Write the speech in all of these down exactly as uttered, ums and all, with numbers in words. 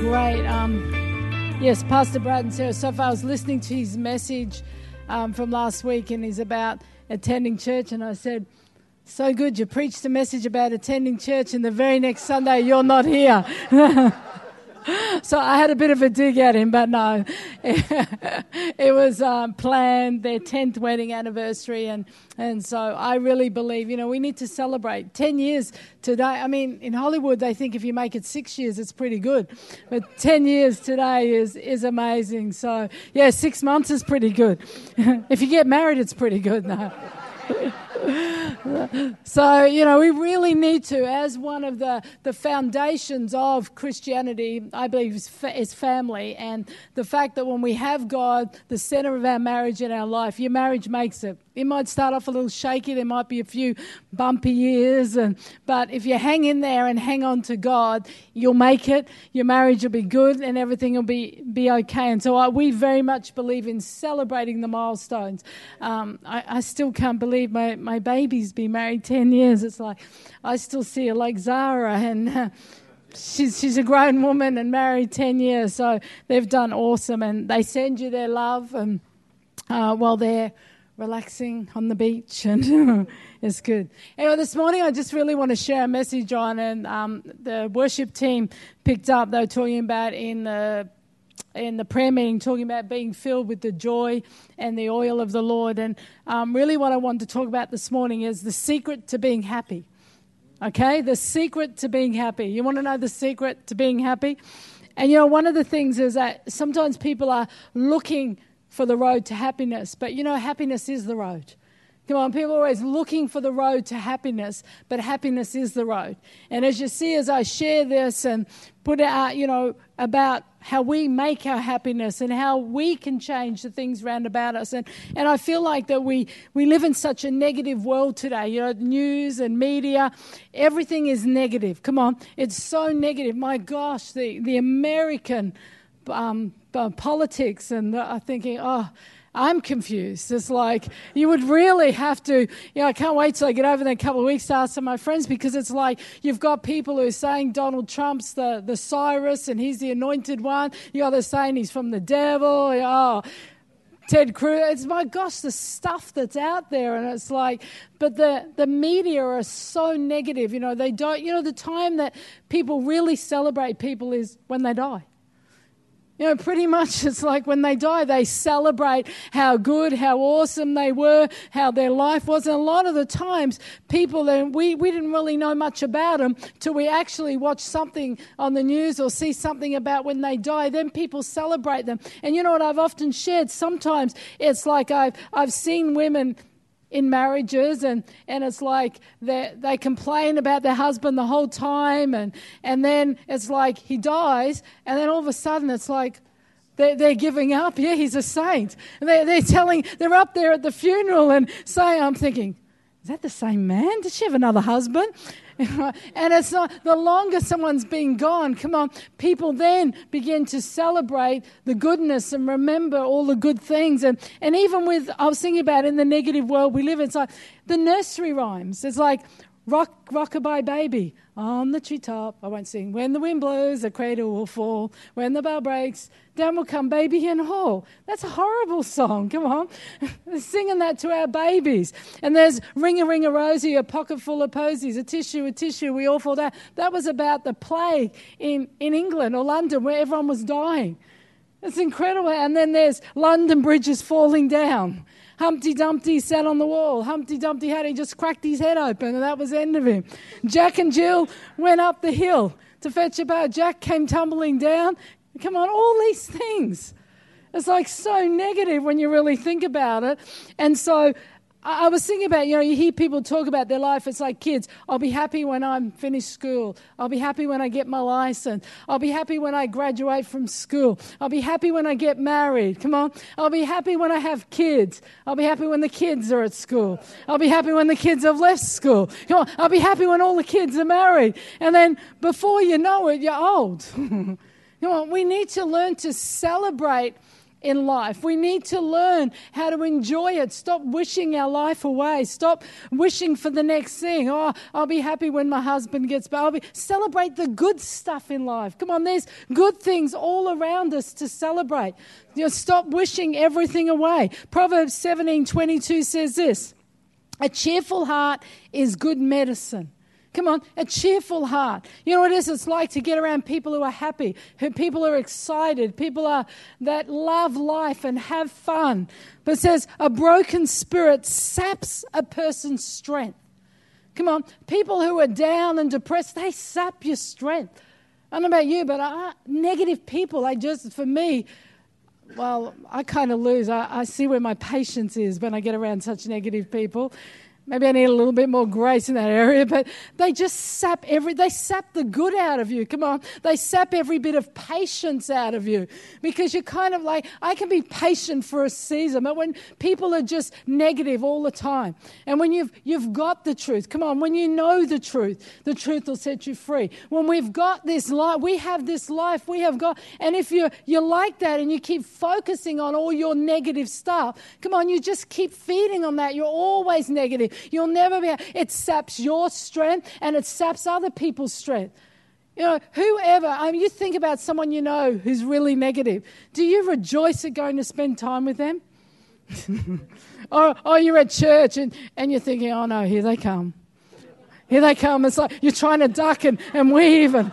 great. Um, yes, Pastor Brad and Sarah. So far, I was listening to his message um, from last week, and he's about attending church. And I said, so good, you preached a message about attending church, and the very next Sunday, you're not here. So I had a bit of a dig at him, but no. It was um, planned, their tenth wedding anniversary, and, and so I really believe, you know, we need to celebrate. Ten years today, I mean, in Hollywood, they think if you make it six years, it's pretty good. But ten years today is, is amazing. So, yeah, six months is pretty good. If you get married, it's pretty good, no. So, you know, we really need to, as one of the, the foundations of Christianity, I believe, is, fa- is family. And the fact that when we have God, the center of our marriage and our life, your marriage makes it. It might start off a little shaky. There might be a few bumpy years. And, but if you hang in there and hang on to God, you'll make it. Your marriage will be good and everything will be, be okay. And so I, we very much believe in celebrating the milestones. Um, I, I still can't believe my, my baby's been married ten years. It's like I still see her like Zara, and uh, she's, she's a grown woman and married ten years. So they've done awesome, and they send you their love and, uh, while they're relaxing on the beach, and it's good. Anyway, this morning I just really want to share a message on, and um, the worship team picked up, they were talking about in the in the prayer meeting, talking about being filled with the joy and the oil of the Lord, and um, really what I want to talk about this morning is the secret to being happy, okay? The secret to being happy. You want to know the secret to being happy? And, you know, one of the things is that sometimes people are looking for the road to happiness. But you know, happiness is the road. Come on, people are always looking for the road to happiness, but happiness is the road. And as you see, as I share this and put out, you know, about how we make our happiness and how we can change the things around about us. And, and I feel like that we, we live in such a negative world today. You know, news and media, everything is negative. Come on, it's so negative. My gosh, the, the American Um, politics, and I'm thinking, oh, I'm confused. It's like you would really have to, you know, I can't wait till I get over there in a couple of weeks to ask some of my friends, because it's like you've got people who are saying Donald Trump's the, the Cyrus and he's the anointed one. You got others saying he's from the devil. Oh, Ted Cruz. It's, my gosh, the stuff that's out there, and it's like, but the, the media are so negative. You know, they don't, you know, the time that people really celebrate people is when they die. You know, pretty much it's like when they die, they celebrate how good, how awesome they were, how their life was. And a lot of the times, people, we, we didn't really know much about them till we actually watch something on the news or see something about when they die. Then people celebrate them. And you know what I've often shared? Sometimes it's like I've, I've seen women in marriages, and, and it's like they they complain about their husband the whole time, and, and then it's like he dies, and then all of a sudden it's like they're, they're giving up. Yeah, he's a saint. And they, they're telling, they're up there at the funeral and saying, I'm thinking, is that the same man? Did she have another husband? And it's not, the longer someone's been gone, come on, people then begin to celebrate the goodness and remember all the good things. And, and even with, I was thinking about in the negative world we live in, it's like the nursery rhymes. It's like rock, rock-a-bye baby on the treetop. I won't sing. When the wind blows, the cradle will fall. When the bell breaks, down will come baby and haul. That's a horrible song. Come on. Singing that to our babies. And there's Ring-a-ring-a-rosy, a pocket full of posies, a tissue, a tissue, we all fall down. That was about the plague in, in England or London, where everyone was dying. It's incredible. And then there's London Bridge is falling down. Humpty Dumpty sat on the wall. Humpty Dumpty had, he just cracked his head open, and that was the end of him. Jack and Jill went up the hill to fetch a boat. Jack came tumbling down. Come on, all these things. It's like so negative when you really think about it. And so I was thinking about, you know, you hear people talk about their life. It's like kids, I'll be happy when I'm finished school. I'll be happy when I get my license. I'll be happy when I graduate from school. I'll be happy when I get married. Come on. I'll be happy when I have kids. I'll be happy when the kids are at school. I'll be happy when the kids have left school. Come on. I'll be happy when all the kids are married. And then before you know it, you're old. You know, we need to learn to celebrate in life. We need to learn how to enjoy it. Stop wishing our life away. Stop wishing for the next thing. Oh, I'll be happy when my husband gets back. I'll be... Celebrate the good stuff in life. Come on, there's good things all around us to celebrate. You know, stop wishing everything away. Proverbs seventeen twenty-two says this, "A cheerful heart is good medicine." Come on, a cheerful heart. You know what it is? It's like to get around people who are happy, who people are excited, people are that love life and have fun. But it says a broken spirit saps a person's strength. Come on, people who are down and depressed, they sap your strength. I don't know about you, but I, negative people, I just, for me, well, I kind of lose. I, I see where my patience is when I get around such negative people. Maybe I need a little bit more grace in that area, but they just sap every, they sap the good out of you. Come on. They sap every bit of patience out of you because you're kind of like, I can be patient for a season, but when people are just negative all the time and when you've, you've got the truth, come on, when you know the truth, the truth will set you free. When we've got this life, we have this life, we have got, and if you're, you're like that and you keep focusing on all your negative stuff, come on, you just keep feeding on that. You're always negative. You'll never be, it saps your strength and it saps other people's strength. You know, whoever, I mean, you think about someone you know who's really negative. Do you rejoice at going to spend time with them? or, or you're at church and, and you're thinking, oh no, here they come. Here they come. It's like you're trying to duck and, and weave and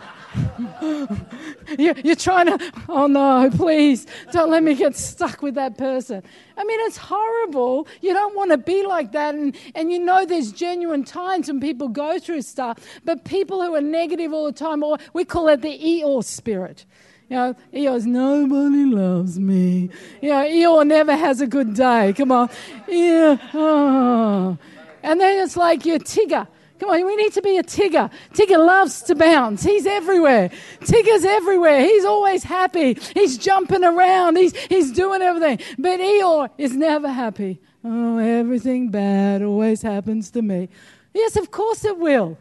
you, you're trying to, oh no, please don't let me get stuck with that person. I mean, it's horrible. You don't want to be like that. And, and you know there's genuine times when people go through stuff, but people who are negative all the time, or we call it the Eeyore spirit. You know, Eeyore's nobody loves me. You know, Eeyore never has a good day. Come on. Yeah. Oh. And then it's like you're Tigger. Come on, we need to be a Tigger. Tigger loves to bounce. He's everywhere. Tigger's everywhere. He's always happy. He's jumping around. He's he's doing everything. But Eeyore is never happy. Oh, everything bad always happens to me. Yes, of course it will,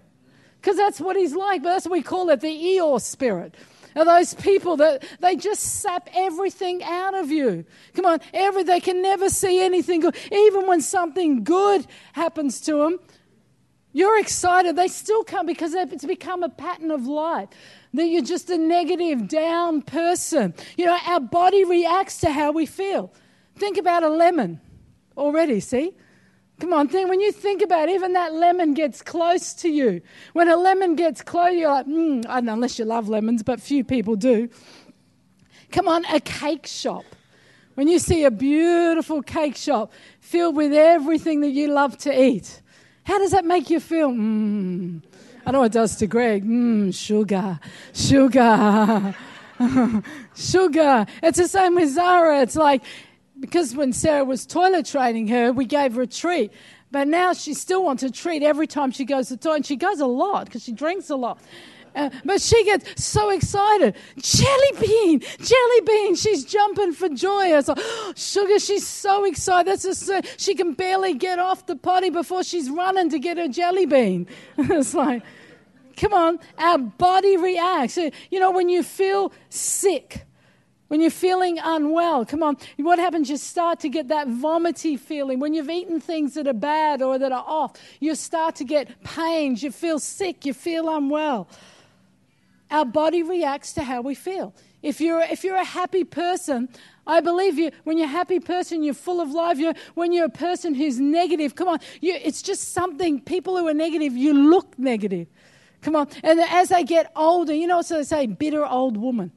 because that's what he's like. But that's what we call it, the Eeyore spirit. Are those people that they just sap everything out of you. Come on, every they can never see anything good. Even when something good happens to them, you're excited. They still come because it's become a pattern of life, that you're just a negative, down person. You know, our body reacts to how we feel. Think about a lemon already, see? Come on, think, when you think about it, even that lemon gets close to you. When a lemon gets close, you're like, mm, I don't know, unless you love lemons, but few people do. Come on, a cake shop. When you see a beautiful cake shop filled with everything that you love to eat, how does that make you feel? Mm. I know it does to Greg. Mm, sugar, sugar, sugar. It's the same with Zara. It's like, because when Sarah was toilet training her, we gave her a treat. But now she still wants a treat every time she goes to the toilet. And she goes a lot because she drinks a lot. Uh, but she gets so excited. Jelly bean, jelly bean. She's jumping for joy. It's like, oh, sugar, she's so excited. That's just, uh, she can barely get off the potty before she's running to get her jelly bean. It's like, come on, our body reacts. You know, when you feel sick, when you're feeling unwell, come on, what happens? You start to get that vomity feeling. When you've eaten things that are bad or that are off, you start to get pains. You feel sick. You feel unwell. Our body reacts to how we feel. If you're if you're a happy person, I believe you. When you're a happy person, you're full of life. You're, when you're a person who's negative, come on, you, it's just something. People who are negative, you look negative. Come on, and as they get older, you know, so they say, bitter old woman.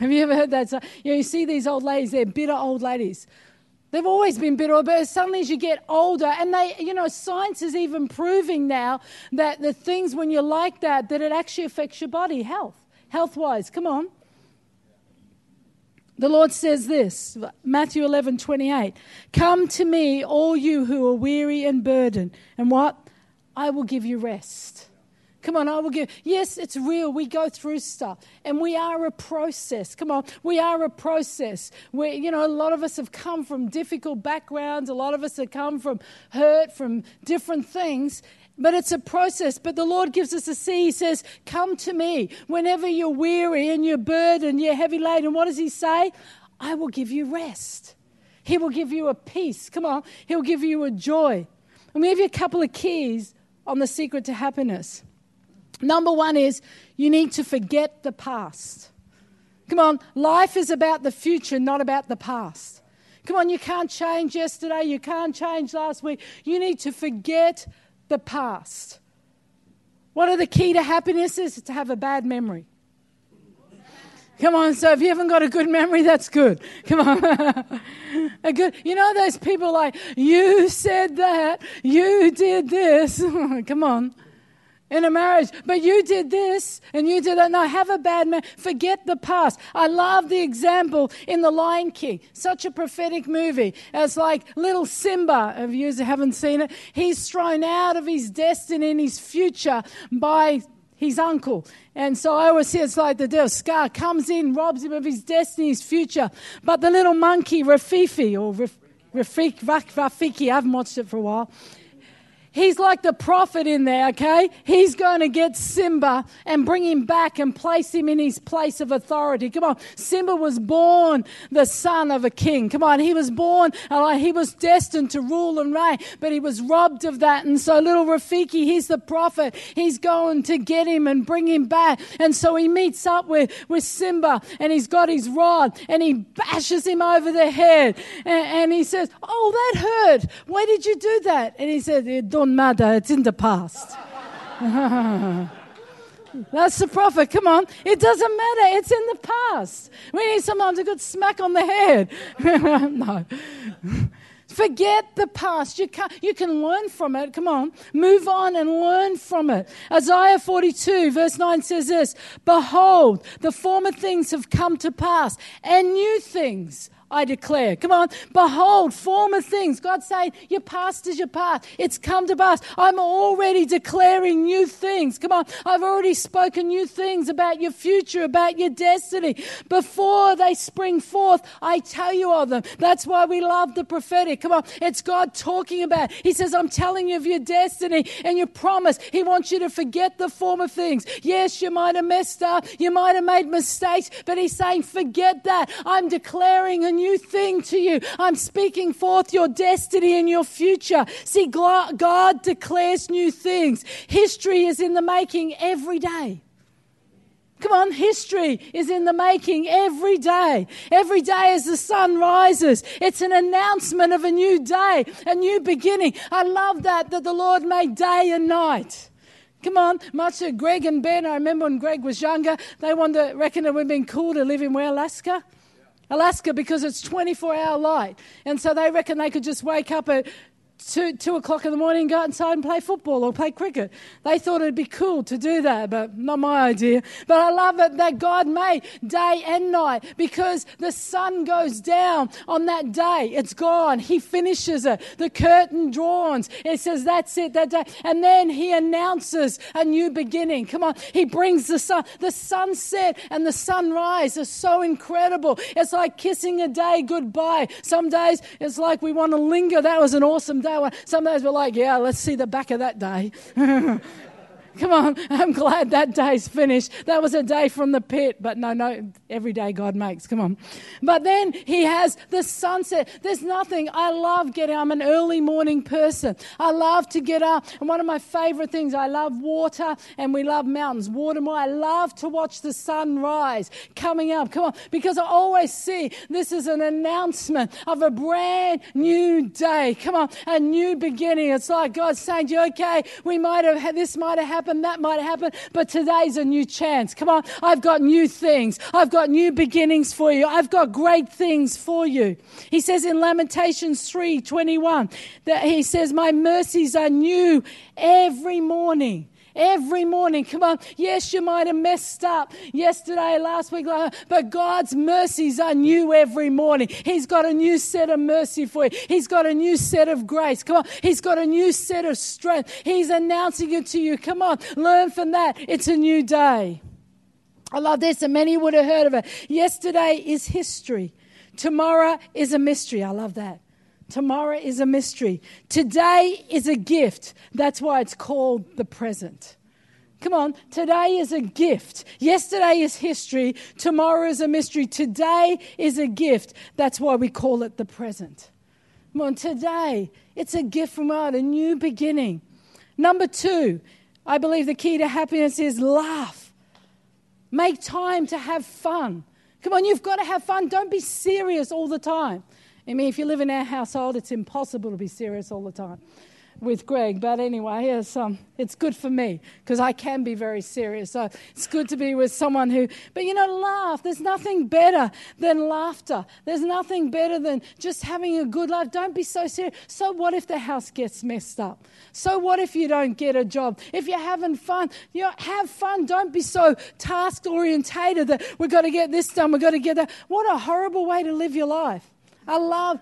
Have you ever heard that? So, you know, you see these old ladies; they're bitter old ladies. They've always been bitter, but suddenly as you get older, and they, you know, science is even proving now that the things when you're like that, that it actually affects your body, health, health-wise. Come on. The Lord says this, Matthew eleven twenty-eight, "Come to me, all you who are weary and burdened, and what? I will give you rest." Come on, I will give. Yes, it's real. We go through stuff and we are a process. Come on, we are a process. Where, you know, a lot of us have come from difficult backgrounds. A lot of us have come from hurt, from different things. But it's a process. But the Lord gives us a see. He says, "Come to me whenever you're weary and you're burdened, you're heavy laden." What does he say? I will give you rest. He will give you a peace. Come on. He'll give you a joy. I'm going to give you a couple of keys on the secret to happiness. Number one is you need to forget the past. Come on. Life is about the future, not about the past. Come on. You can't change yesterday. You can't change last week. You need to forget the past. One of the key to happiness is to have a bad memory. Come on, so if you haven't got a good memory, that's good. Come on. a good, you know those people like, you said that, you did this. Come on. In a marriage, but you did this and you did that. No, have a bad memory. Forget the past. I love the example in The Lion King. Such a prophetic movie. It's like little Simba, if you haven't seen it, he's thrown out of his destiny and his future by his uncle. And so I always see it's like the devil. Scar comes in, robs him of his destiny, his future. But the little monkey, Rafiki, or Raf- Rafik, Rafiki, I haven't watched it for a while. He's like the prophet in there, okay? He's going to get Simba and bring him back and place him in his place of authority. Come on. Simba was born the son of a king. Come on. He was born, he was destined to rule and reign, but he was robbed of that. And so little Rafiki, he's the prophet. He's going to get him and bring him back. And so he meets up with, with Simba and he's got his rod and he bashes him over the head. And, and he says, oh, that hurt. Why did you do that? And he said, it don't matter, it's in the past. That's the prophet. Come on. It doesn't matter. It's in the past. We need sometimes a good smack on the head. No. Forget the past. You can you can learn from it. Come on. Move on and learn from it. Isaiah forty-two verse nine says this, behold, the former things have come to pass and new things I declare. Come on. Behold, former things. God's saying, your past is your past. It's come to pass. I'm already declaring new things. Come on. I've already spoken new things about your future, about your destiny. Before they spring forth, I tell you of them. That's why we love the prophetic. Come on. It's God talking about it. He says, I'm telling you of your destiny and your promise. He wants you to forget the former things. Yes, you might have messed up. You might have made mistakes, but he's saying, forget that. I'm declaring a new thing to you. I'm speaking forth your destiny and your future. See, God declares new things. History is in the making every day. Come on, history is in the making every day. Every day as the sun rises, it's an announcement of a new day, a new beginning. I love that, that the Lord made day and night. Come on, much of Greg and Ben, I remember when Greg was younger, they wanted to reckon it would have been cool to live in where, Alaska? Alaska, because it's twenty-four hour light. And so they reckon they could just wake up at two, two o'clock in the morning and go outside and play football or play cricket. They thought it'd be cool to do that, but not my idea. But I love it that God made day and night, because the sun goes down on that day. It's gone. He finishes it. The curtain dawns. It says, that's it, that day. And then he announces a new beginning. Come on. He brings the sun. The sunset and the sunrise are so incredible. It's like kissing a day goodbye. Some days it's like we want to linger. That was an awesome day. Some days we're like, yeah, let's see the back of that day. Come on, I'm glad that day's finished. That was a day from the pit, but no, no, every day God makes. Come on. But then he has the sunset. There's nothing. I love getting, I'm an early morning person. I love to get up. And one of my favorite things, I love water and we love mountains. Water more. I love to watch the sunrise coming up. Come on. Because I always see this is an announcement of a brand new day. Come on. A new beginning. It's like God's saying to you, okay, we might have had, this might have happened. And that might happen, but today's a new chance. Come on, I've got new things. I've got new beginnings for you. I've got great things for you. He says in Lamentations three twenty-one that he says, my mercies are new every morning. Every morning, come on. Yes, you might have messed up yesterday, last week, but God's mercies are new every morning. He's got a new set of mercy for you. He's got a new set of grace. Come on. He's got a new set of strength. He's announcing it to you. Come on. Learn from that. It's a new day. I love this, and many would have heard of it. Yesterday is history. Tomorrow is a mystery. I love that. Tomorrow is a mystery. Today is a gift. That's why it's called the present. Come on, today is a gift. Yesterday is history. Tomorrow is a mystery. Today is a gift. That's why we call it the present. Come on, today, it's a gift from God, a new beginning. Number two, I believe the key to happiness is laugh. Make time to have fun. Come on, you've got to have fun. Don't be serious all the time. I mean, if you live in our household, it's impossible to be serious all the time with Greg. But anyway, it's, um, it's good for me because I can be very serious. So it's good to be with someone who, but you know, laugh. There's nothing better than laughter. There's nothing better than just having a good laugh. Don't be so serious. So what if the house gets messed up? So what if you don't get a job? If you're having fun, you know, have fun. Don't be so task orientated that we've got to get this done, we've got to get that. What a horrible way to live your life. I love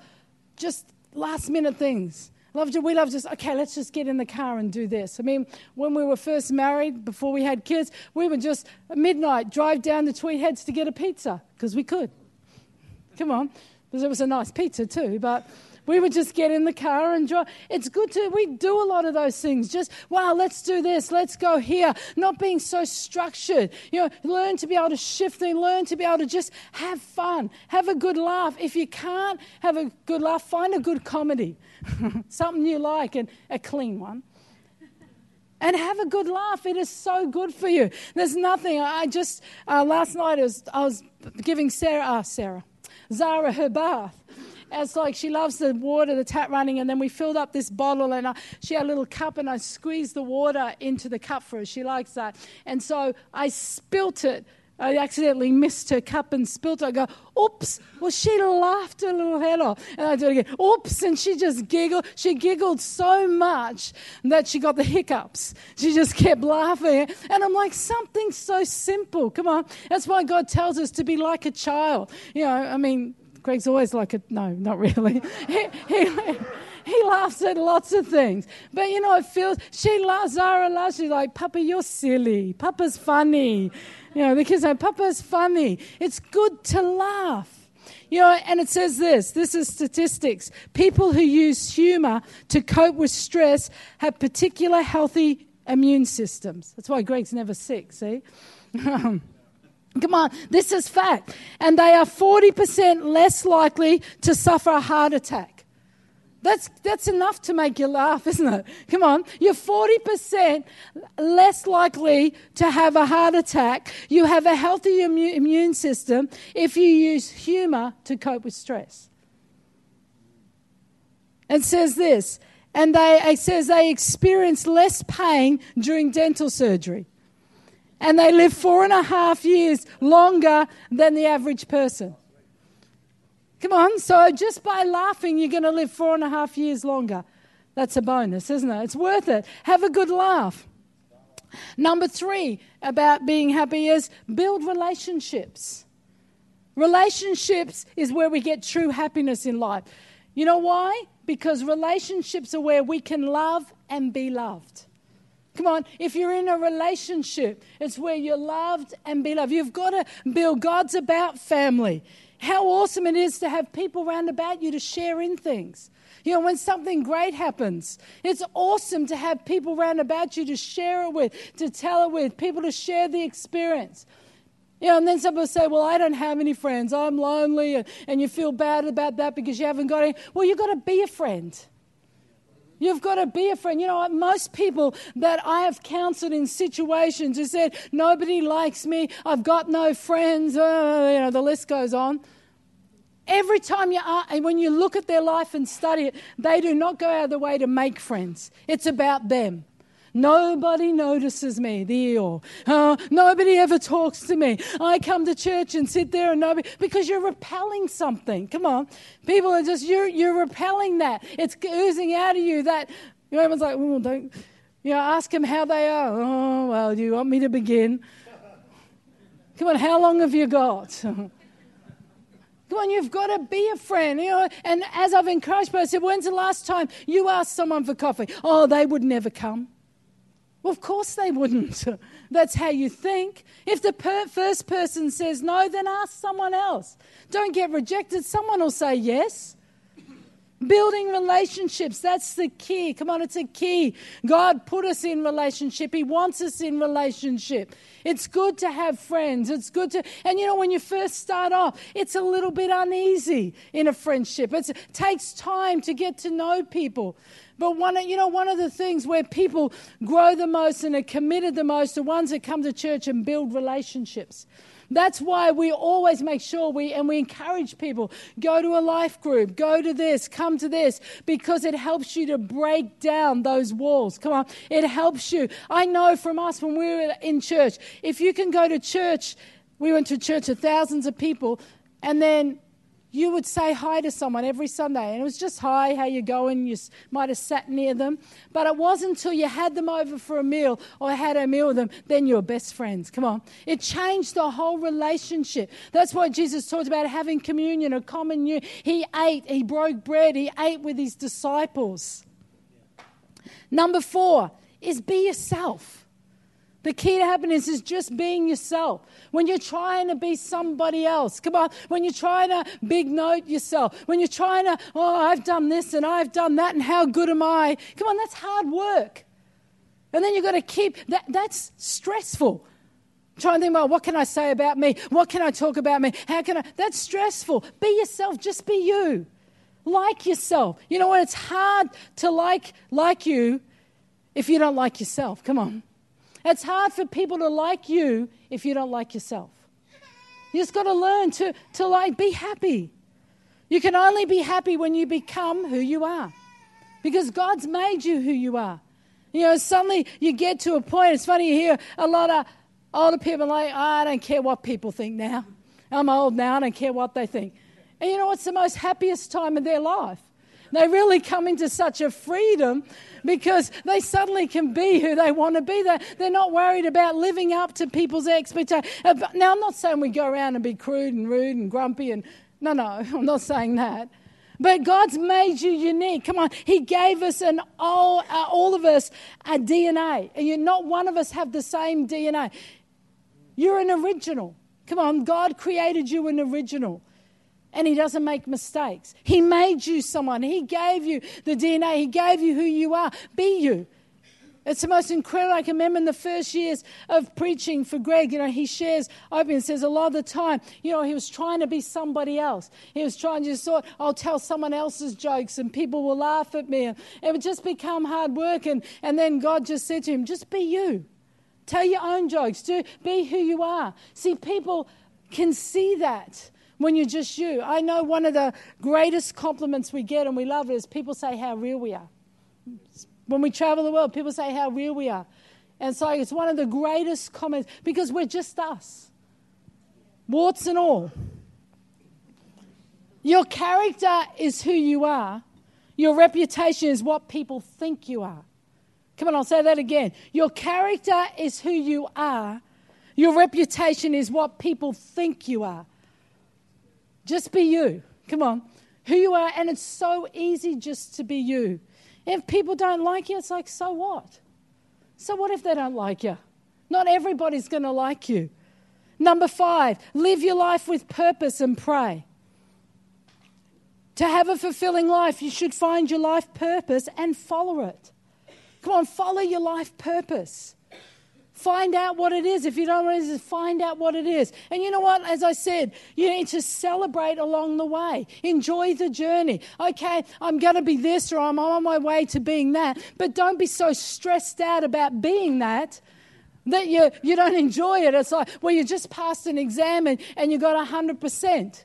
just last minute things. Love to, we love just, okay, let's just get in the car and do this. I mean, when we were first married, before we had kids, we would just, at midnight, drive down to Tweed Heads to get a pizza, because we could. Come on, because it was a nice pizza too, but we would just get in the car and drive. It's good to, we do a lot of those things. Just, wow, let's do this, let's go here. Not being so structured. You know, learn to be able to shift things, learn to be able to just have fun, have a good laugh. If you can't have a good laugh, find a good comedy, something you like, and a clean one. And have a good laugh. It is so good for you. There's nothing. I just, uh, last night I was, I was giving Sarah, uh, Sarah, Zara her bath. It's like she loves the water, the tap running, and then we filled up this bottle, and I, she had a little cup, and I squeezed the water into the cup for her. She likes that. And so I spilt it. I accidentally missed her cup and spilt it. I go, oops. Well, she laughed her little head off. And I do it again. Oops. And she just giggled. She giggled so much that she got the hiccups. She just kept laughing. And I'm like, something so simple. Come on. That's why God tells us to be like a child. You know, I mean, Greg's always like, a, no, not really. He, he, he laughs at lots of things. But, you know, it feels, she laughs, Zara laughs. She's like, Papa, you're silly. Papa's funny. You know, the kids are like, Papa's funny. It's good to laugh. You know, and it says this, this is statistics. People who use humor to cope with stress have particular healthy immune systems. That's why Greg's never sick, see? Come on, this is fact. And they are forty percent less likely to suffer a heart attack. That's that's enough to make you laugh, isn't it? Come on, you're forty percent less likely to have a heart attack. You have a healthy immu- immune system if you use humor to cope with stress. And says this, and they it says they experience less pain during dental surgery. And they live four and a half years longer than the average person. Come on, so just by laughing, you're going to live four and a half years longer. That's a bonus, isn't it? It's worth it. Have a good laugh. Number three about being happy is build relationships. Relationships is where we get true happiness in life. You know why? Because relationships are where we can love and be loved. Come on, if you're in a relationship, it's where you're loved and be loved. You've got to build. God's about family. How awesome it is to have people round about you to share in things. You know, when something great happens, it's awesome to have people round about you to share it with, to tell it with, people to share the experience. You know, and then some people say, well, I don't have any friends. I'm lonely, and, and you feel bad about that because you haven't got any. Well, you've got to be a friend. You've got to be a friend. You know, most people that I have counseled in situations who said, nobody likes me, I've got no friends, uh, you know, the list goes on. Every time you are, and when you look at their life and study it, they do not go out of the way to make friends. It's about them. Nobody notices me, the Eeyore. Uh, nobody ever talks to me. I come to church and sit there and nobody... Because you're repelling something. Come on. People are just... You're, you're repelling that. It's oozing out of you that... You know, everyone's like, oh, don't... You know, ask them how they are. Oh, well, do you want me to begin? Come on, how long have you got? Come on, you've got to be a friend. You know, and as I've encouraged people, I said, when's the last time you asked someone for coffee? Oh, they would never come. Well, of course they wouldn't. That's how you think. If the per- first person says no, then ask someone else. Don't get rejected. Someone will say yes. Building relationships, that's the key. Come on, it's a key. God put us in relationship. He wants us in relationship. It's good to have friends. It's good to, and you know, when you first start off, it's a little bit uneasy in a friendship. It's, it takes time to get to know people. But one, you know, one of the things where people grow the most and are committed the most are ones that come to church and build relationships. That's why we always make sure we, and we encourage people, go to a life group, go to this, come to this, because it helps you to break down those walls. Come on, it helps you. I know from us when we were in church, if you can go to church, we went to church of thousands of people, and then you would say hi to someone every Sunday. And it was just, hi, how you going? You might have sat near them. But it wasn't until you had them over for a meal or had a meal with them, then you were best friends. Come on. It changed the whole relationship. That's why Jesus talked about having communion, a common union. He ate, he broke bread, he ate with his disciples. Number four is be yourself. The key to happiness is just being yourself. When you're trying to be somebody else, come on, when you're trying to big note yourself, when you're trying to, oh, I've done this and I've done that and how good am I? Come on, that's hard work. And then you've got to keep, that, that's stressful. Trying to think about, well, what can I say about me? What can I talk about me? How can I, that's stressful. Be yourself, just be you. Like yourself. You know what, it's hard to like like you if you don't like yourself, come on. It's hard for people to like you if you don't like yourself. You just got to learn to, to like, be happy. You can only be happy when you become who you are, because God's made you who you are. You know, suddenly you get to a point, it's funny, you hear a lot of older people like, oh, I don't care what people think now. I'm old now, I don't care what they think. And you know what's the most happiest time of their life? They really come into such a freedom because they suddenly can be who they want to be. They're, they're not worried about living up to people's expectations. Now, I'm not saying we go around and be crude and rude and grumpy. and No, no, I'm not saying that. But God's made you unique. Come on. He gave us an all, uh, all of us a D N A. And you're not one of us have the same D N A. You're an original. Come on. God created you an original. And he doesn't make mistakes. He made you someone. He gave you the D N A. He gave you who you are. Be you. It's the most incredible. I can remember in the first years of preaching for Greg, you know, he shares openly and says a lot of the time, you know, he was trying to be somebody else. He was trying to sort, I'll tell someone else's jokes and people will laugh at me. And it would just become hard work. And, and then God just said to him, just be you. Tell your own jokes. Do, be who you are. See, people can see that. When you're just you. I know one of the greatest compliments we get, and we love it, is people say how real we are. When we travel the world, people say how real we are. And so it's one of the greatest comments because we're just us, warts and all. Your character is who you are. Your reputation is what people think you are. Come on, I'll say that again. Your character is who you are. Your reputation is what people think you are. Just be you. Come on. Who you are. And it's so easy just to be you. If people don't like you, it's like, so what? So what if they don't like you? Not everybody's going to like you. Number five, live your life with purpose and pray. To have a fulfilling life, you should find your life purpose and follow it. Come on, follow your life purpose. Find out what it is. If you don't know what it is, find out what it is. And you know what? As I said, you need to celebrate along the way. Enjoy the journey. Okay, I'm going to be this or I'm on my way to being that. But don't be so stressed out about being that that you, you don't enjoy it. It's like, well, you just passed an exam and, and you got one hundred percent.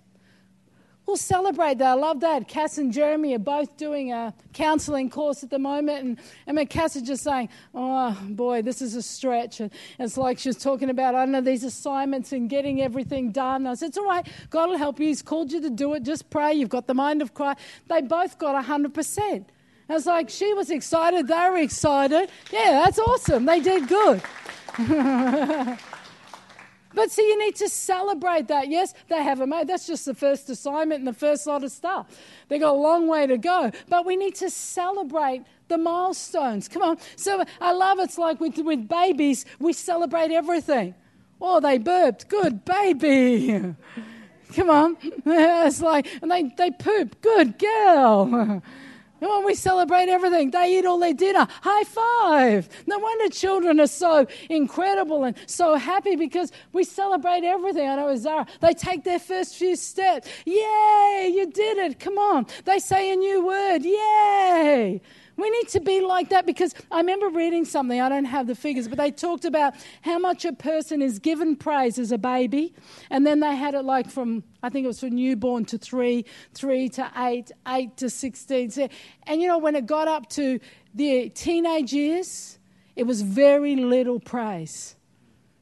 We'll celebrate that. I love that. Cass and Jeremy are both doing a counselling course at the moment. And I mean, Cass is just saying, oh, boy, this is a stretch. And it's like she was talking about, I don't know, these assignments and getting everything done. I said, it's all right. God will help you. He's called you to do it. Just pray. You've got the mind of Christ. They both got one hundred percent. I was like, she was excited. They were excited. Yeah, that's awesome. They did good. But see, you need to celebrate that. Yes, they haven't made. That's just the first assignment and the first lot of stuff. They've got a long way to go. But we need to celebrate the milestones. Come on. So I love it's like with, with babies, we celebrate everything. Oh, they burped. Good baby. Come on. It's like, and they, they poop. Good girl. Come on, we celebrate everything. They eat all their dinner. High five. No wonder children are so incredible and so happy because we celebrate everything. I know with Zara, they take their first few steps. Yay, you did it. Come on. They say a new word. Yay. We need to be like that because I remember reading something, I don't have the figures, but they talked about how much a person is given praise as a baby, and then they had it like from, I think it was from newborn to three, three to eight, eight to sixteen. And you know, when it got up to the teenage years, it was very little praise.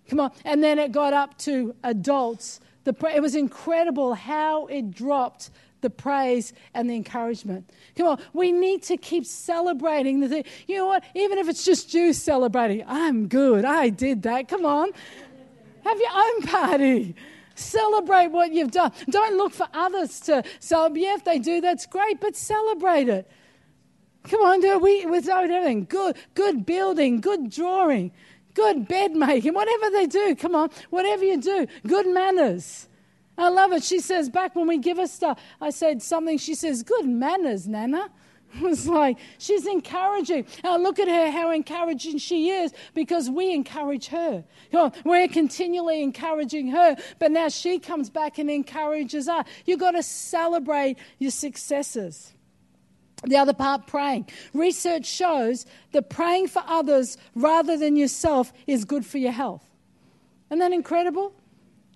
Come on. And then it got up to adults. The pra- it was incredible how it dropped the praise and the encouragement. Come on, we need to keep celebrating the thing. You know what? Even if it's just you celebrating, I'm good, I did that. Come on, have your own party. Celebrate what you've done. Don't look for others to celebrate. Yeah, if they do, that's great, but celebrate it. Come on, do we without everything. Good, good building, good drawing, good bed making, whatever they do. Come on, whatever you do, good manners. I love it. She says back when we give her stuff, I said something. She says, good manners, Nana. It was like, she's encouraging. Oh, look at her, how encouraging she is because we encourage her. You know, we're continually encouraging her, but now she comes back and encourages us. You've got to celebrate your successes. The other part, praying. Research shows that praying for others rather than yourself is good for your health. Isn't that incredible?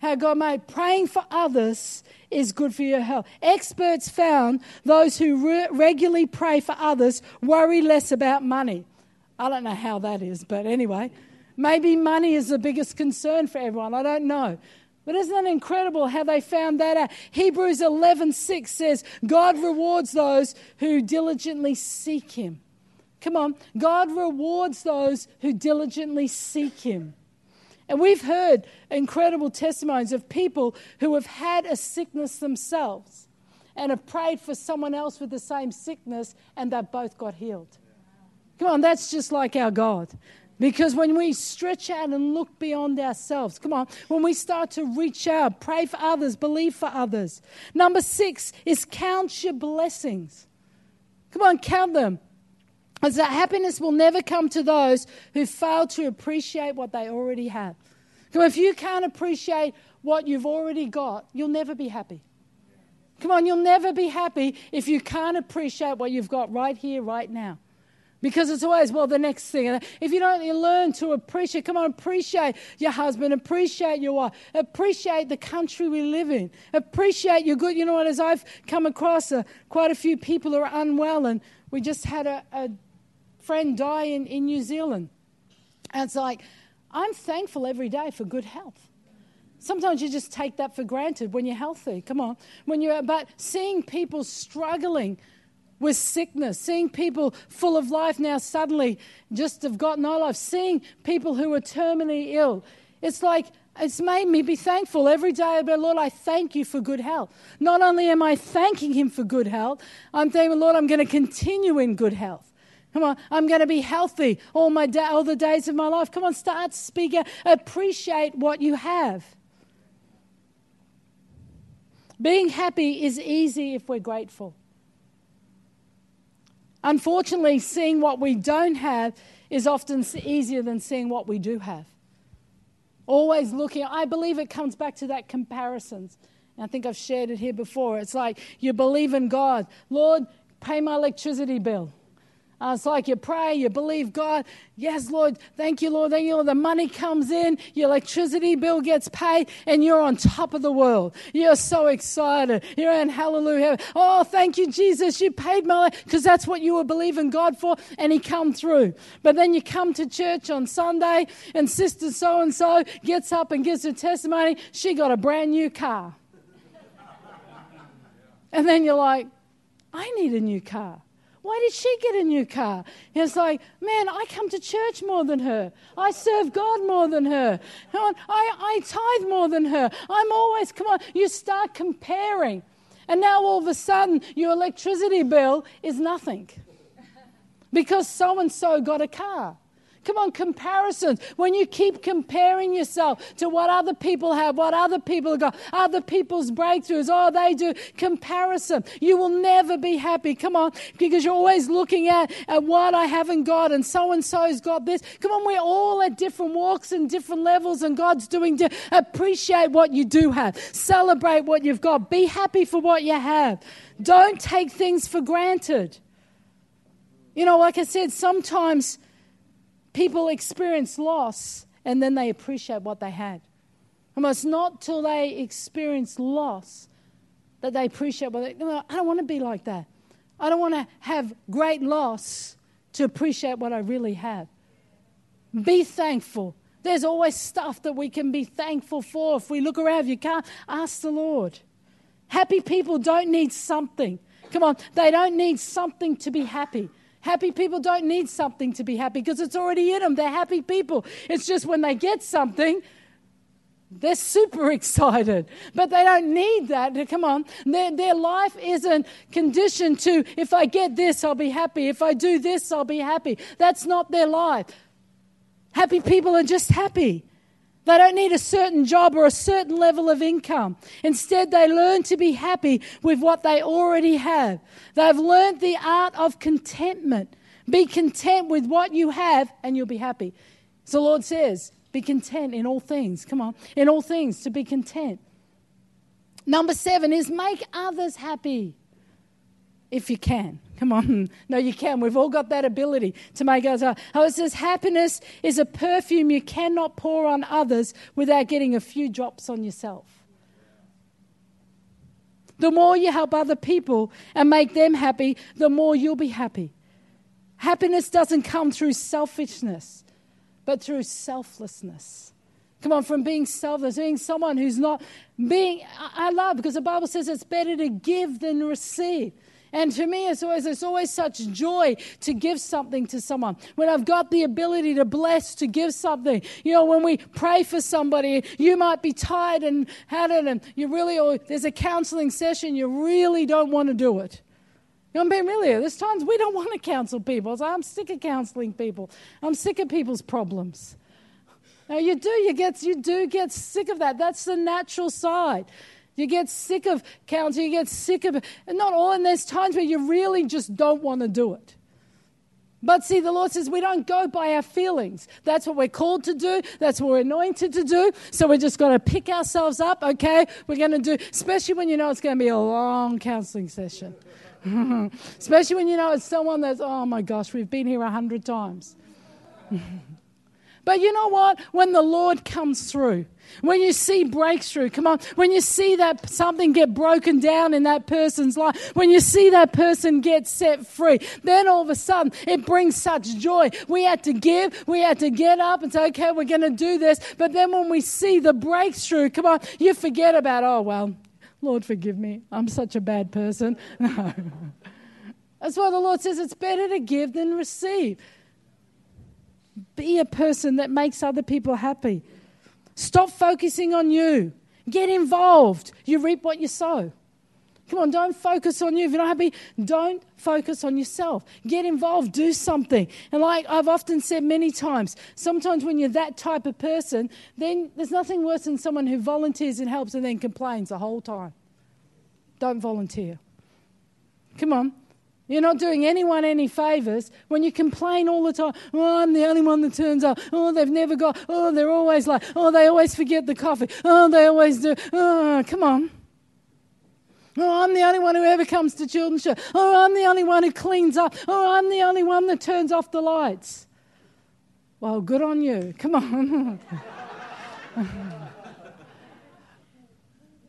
How God made praying for others is good for your health. Experts found those who re- regularly pray for others worry less about money. I don't know how that is, but anyway, maybe money is the biggest concern for everyone. I don't know. But isn't that incredible how they found that out? Hebrews eleven six says, God rewards those who diligently seek him. Come on. God rewards those who diligently seek him. And we've heard incredible testimonies of people who have had a sickness themselves and have prayed for someone else with the same sickness and they both got healed. Come on, that's just like our God. Because when we stretch out and look beyond ourselves, come on, when we start to reach out, pray for others, believe for others. Number six is count your blessings. Come on, count them. Is that happiness will never come to those who fail to appreciate what they already have. Come on, if you can't appreciate what you've already got, you'll never be happy. Come on, you'll never be happy if you can't appreciate what you've got right here, right now. Because it's always, well, the next thing. If you don't learn to appreciate, come on, appreciate your husband, appreciate your wife, appreciate the country we live in, appreciate your good. You know what, as I've come across uh, quite a few people who are unwell, and we just had a... a friend die in, in New Zealand. And it's like, I'm thankful every day for good health. Sometimes you just take that for granted when you're healthy. Come on. When you're but seeing people struggling with sickness, seeing people full of life now suddenly just have got no life, seeing people who are terminally ill. It's like, it's made me be thankful every day. But Lord, I thank you for good health. Not only am I thanking him for good health, I'm thanking, Lord, I'm going to continue in good health. Come on, I'm going to be healthy all my da- all the days of my life. Come on, start speaking. Appreciate what you have. Being happy is easy if we're grateful. Unfortunately, seeing what we don't have is often easier than seeing what we do have. Always looking. I believe it comes back to that comparisons. And I think I've shared it here before. It's like you believe in God. Lord, pay my electricity bill. Uh, it's like you pray, you believe God. Yes, Lord, thank you, Lord, thank you, Lord. The money comes in, your electricity bill gets paid, and you're on top of the world. You're so excited. You're in hallelujah. Oh, thank you, Jesus, you paid my life, because that's what you were believing God for, and he come through. But then you come to church on Sunday, and sister so-and-so gets up and gives her testimony. She got a brand new car. And then you're like, I need a new car. Why did she get a new car? And it's like, man, I come to church more than her. I serve God more than her. Come on, I, I tithe more than her. I'm always, come on, you start comparing. And now all of a sudden, your electricity bill is nothing because so-and-so got a car. Come on, comparisons. When you keep comparing yourself to what other people have, what other people have got, other people's breakthroughs, oh, they do, comparison. You will never be happy. Come on, because you're always looking at, at what I haven't got and so-and-so's got this. Come on, we're all at different walks and different levels and God's doing, di- appreciate what you do have. Celebrate what you've got. Be happy for what you have. Don't take things for granted. You know, like I said, sometimes people experience loss and then they appreciate what they had. And it's not till they experience loss that they appreciate what they... No, I don't want to be like that. I don't want to have great loss to appreciate what I really have. Be thankful. There's always stuff that we can be thankful for. If we look around, you can't ask the Lord. Happy people don't need something. Come on, they don't need something to be happy. Happy people don't need something to be happy because it's already in them. They're happy people. It's just when they get something, they're super excited. But they don't need that. Come on. Their, their life isn't conditioned to, if I get this, I'll be happy. If I do this, I'll be happy. That's not their life. Happy people are just happy. They don't need a certain job or a certain level of income. Instead, they learn to be happy with what they already have. They've learned the art of contentment. Be content with what you have and you'll be happy. So the Lord says, be content in all things. Come on, in all things, to be content. Number seven is make others happy if you can. Come on. No, you can. We've all got that ability to make us. Oh, it says happiness is a perfume you cannot pour on others without getting a few drops on yourself. The more you help other people and make them happy, the more you'll be happy. Happiness doesn't come through selfishness, but through selflessness. Come on, from being selfless, being someone who's not being, I love, because the Bible says it's better to give than receive. And for me, it's always it's always such joy to give something to someone. When I've got the ability to bless, to give something. You know, when we pray for somebody, you might be tired and had it, and you really, or there's a counseling session, you really don't want to do it. You know, I'm being really, there's times we don't want to counsel people. It's like, I'm sick of counseling people. I'm sick of people's problems. Now, you do, you get, you do get sick of that. That's the natural side. You get sick of counseling, you get sick of, and not all, and there's times where you really just don't want to do it. But see, the Lord says we don't go by our feelings. That's what we're called to do. That's what we're anointed to do. So we're just going to pick ourselves up, okay? We're going to do, especially when you know it's going to be a long counseling session. Especially when you know it's someone that's, oh my gosh, we've been here a hundred times. But you know what? When the Lord comes through, when you see breakthrough, come on, when you see that something get broken down in that person's life, when you see that person get set free, then all of a sudden it brings such joy. We had to give, we had to get up and say, okay, we're going to do this. But then when we see the breakthrough, come on, you forget about, oh, well, Lord, forgive me. I'm such a bad person. No. That's why the Lord says it's better to give than receive. Be a person that makes other people happy. Stop focusing on you. Get involved. You reap what you sow. Come on, don't focus on you. If you're not happy, don't focus on yourself. Get involved. Do something. And like I've often said many times, sometimes when you're that type of person, then there's nothing worse than someone who volunteers and helps and then complains the whole time. Don't volunteer. Come on. You're not doing anyone any favors when you complain all the time. Oh, I'm the only one that turns up. Oh, they've never got. Oh, they're always like. Oh, they always forget the coffee. Oh, they always do. Oh, come on. Oh, I'm the only one who ever comes to children's show. Oh, I'm the only one who cleans up. Oh, I'm the only one that turns off the lights. Well, good on you. Come on.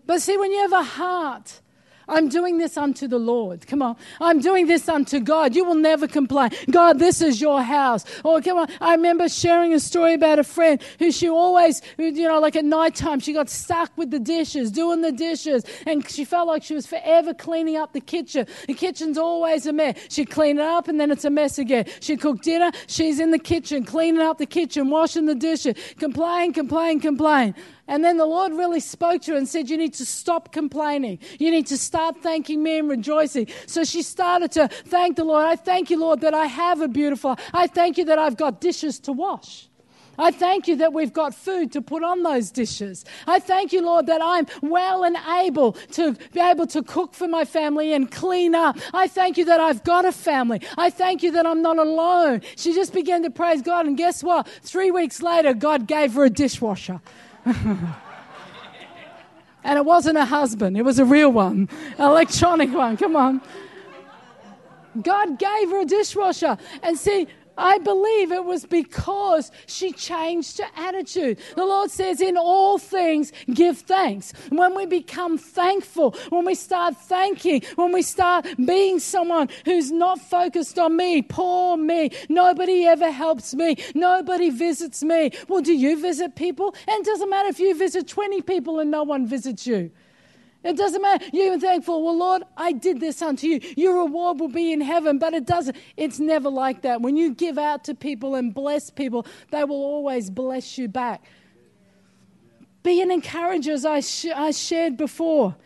But see, when you have a heart, I'm doing this unto the Lord. Come on. I'm doing this unto God. You will never complain. God, this is your house. Or come on. I remember sharing a story about a friend who she always, you know, like at nighttime, she got stuck with the dishes, doing the dishes. And she felt like she was forever cleaning up the kitchen. The kitchen's always a mess. She'd clean it up and then it's a mess again. She'd cook dinner. She's in the kitchen, cleaning up the kitchen, washing the dishes. Complain, complain, complain. And then the Lord really spoke to her and said, you need to stop complaining. You need to start thanking me and rejoicing. So she started to thank the Lord. I thank you, Lord, that I have a beautiful, I thank you that I've got dishes to wash. I thank you that we've got food to put on those dishes. I thank you, Lord, that I'm well and able to be able to cook for my family and clean up. I thank you that I've got a family. I thank you that I'm not alone. She just began to praise God, and guess what? Three weeks later, God gave her a dishwasher. And it wasn't a husband. It was a real one, an electronic one. Come on. God gave her a dishwasher. And see, I believe it was because she changed her attitude. The Lord says, in all things, give thanks. When we become thankful, when we start thanking, when we start being someone who's not focused on me, poor me, nobody ever helps me, nobody visits me. Well, do you visit people? And it doesn't matter if you visit twenty people and no one visits you. It doesn't matter. You're thankful. Well, Lord, I did this unto you. Your reward will be in heaven, but it doesn't. It's never like that. When you give out to people and bless people, they will always bless you back. Be an encourager, as I, sh- I shared before.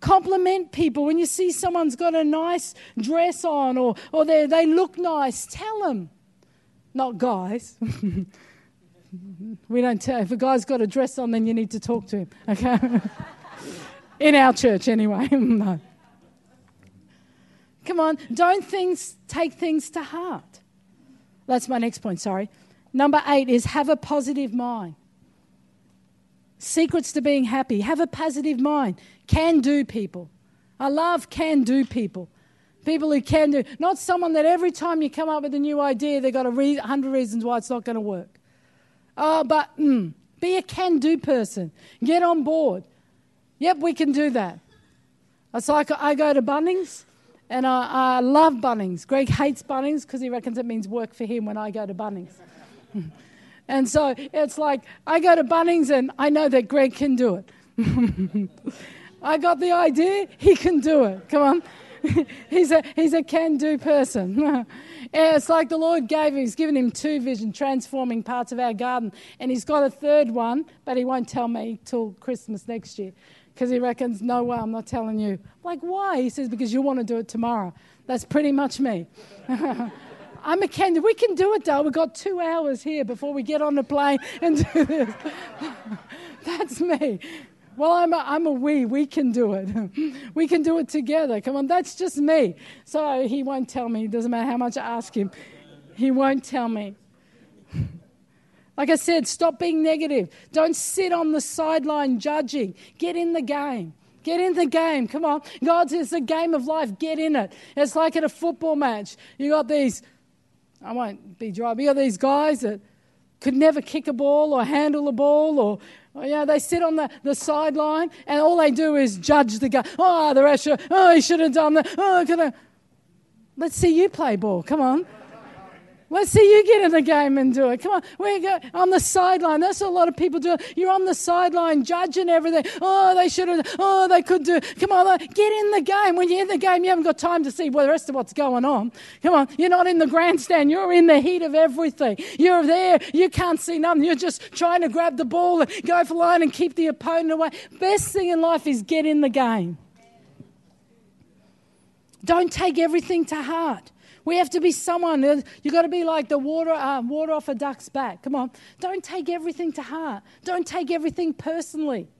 Compliment people. When you see someone's got a nice dress on or, or they, they look nice, tell them. Not guys. We don't tell. If a guy's got a dress on, then you need to talk to him. Okay? In our church, anyway. No. Come on, don't things take things to heart. That's my next point, sorry. Number eight is have a positive mind. Secrets to being happy. Have a positive mind. Can-do people. I love can-do people. People who can do. Not someone that every time you come up with a new idea, they've got a re- hundred reasons why it's not going to work. Oh, but mm, be a can-do person. Get on board. Yep, we can do that. It's like I go to Bunnings, and I, I love Bunnings. Greg hates Bunnings because he reckons it means work for him when I go to Bunnings. And so it's like I go to Bunnings, and I know that Greg can do it. I got the idea. He can do it. Come on. he's a he's a can-do person. Yeah, it's like the Lord gave him. He's given him two visions, transforming parts of our garden. And he's got a third one, but he won't tell me till Christmas next year because he reckons, no way, I'm not telling you. I'm like, why? He says, because you want to do it tomorrow. That's pretty much me. I'm a can-do. We can do it, though. We've got two hours here before we get on the plane and do this. That's me. Well, I'm a, I'm a we. We can do it. We can do it together. Come on, that's just me. So he won't tell me. It doesn't matter how much I ask him. He won't tell me. Like I said, stop being negative. Don't sit on the sideline judging. Get in the game. Get in the game. Come on. God says, it's a game of life. Get in it. It's like at a football match. You got these, I won't be dry, but you got these guys that could never kick a ball or handle a ball or... You know, they sit on the, the sideline and all they do is judge the guy. Oh, the refs, oh, he should have done that. Oh, could have. Let's see you play ball. Come on. Let's see you get in the game and do it. Come on. We go on the sideline. That's what a lot of people do. You're on the sideline judging everything. Oh, they should have. Oh, they could do. Come on. Get in the game. When you're in the game, you haven't got time to see well, the rest of what's going on. Come on. You're not in the grandstand. You're in the heat of everything. You're there. You can't see nothing. You're just trying to grab the ball and go for line and keep the opponent away. Best thing in life is get in the game. Don't take everything to heart. We have to be someone. You've got to be like the water uh, water off a duck's back. Come on. Don't take everything to heart. Don't take everything personally.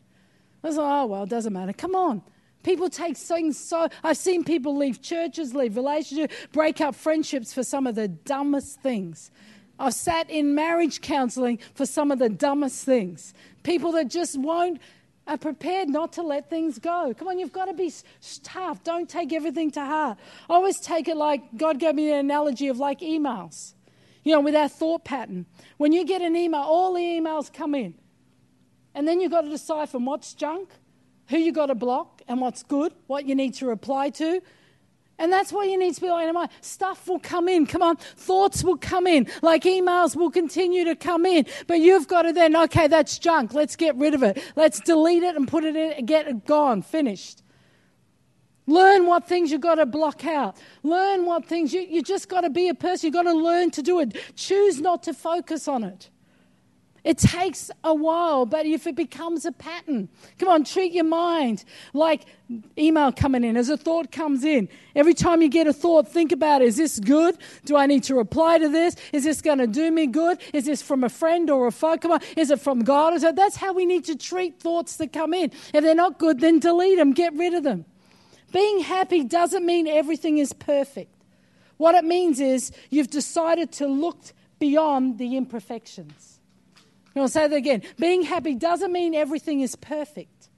I was like, oh, well, it doesn't matter. Come on. People take things so... I've seen people leave churches, leave relationships, break up friendships for some of the dumbest things. I've sat in marriage counselling for some of the dumbest things. People that just won't... are prepared not to let things go. Come on, you've got to be tough. Don't take everything to heart. I always take it like, God gave me an analogy of like emails, you know, with our thought pattern. When you get an email, all the emails come in. And then you've got to decide from what's junk, who you got to block, and what's good, what you need to reply to. And that's why you need to be like, am I? Stuff will come in. Come on. Thoughts will come in. Like emails will continue to come in. But you've got to then, okay, that's junk. Let's get rid of it. Let's delete it and put it in, get it gone, finished. Learn what things you've got to block out. Learn what things you, you just got to be a person. You've got to learn to do it. Choose not to focus on it. It takes a while, but if it becomes a pattern, come on, treat your mind like email coming in. As a thought comes in, every time you get a thought, think about, is this good? Do I need to reply to this? Is this going to do me good? Is this from a friend or a foe? Come on, is it from God? So that's how we need to treat thoughts that come in. If they're not good, then delete them, get rid of them. Being happy doesn't mean everything is perfect. What it means is you've decided to look beyond the imperfections. I'll say that again. Being happy doesn't mean everything is perfect.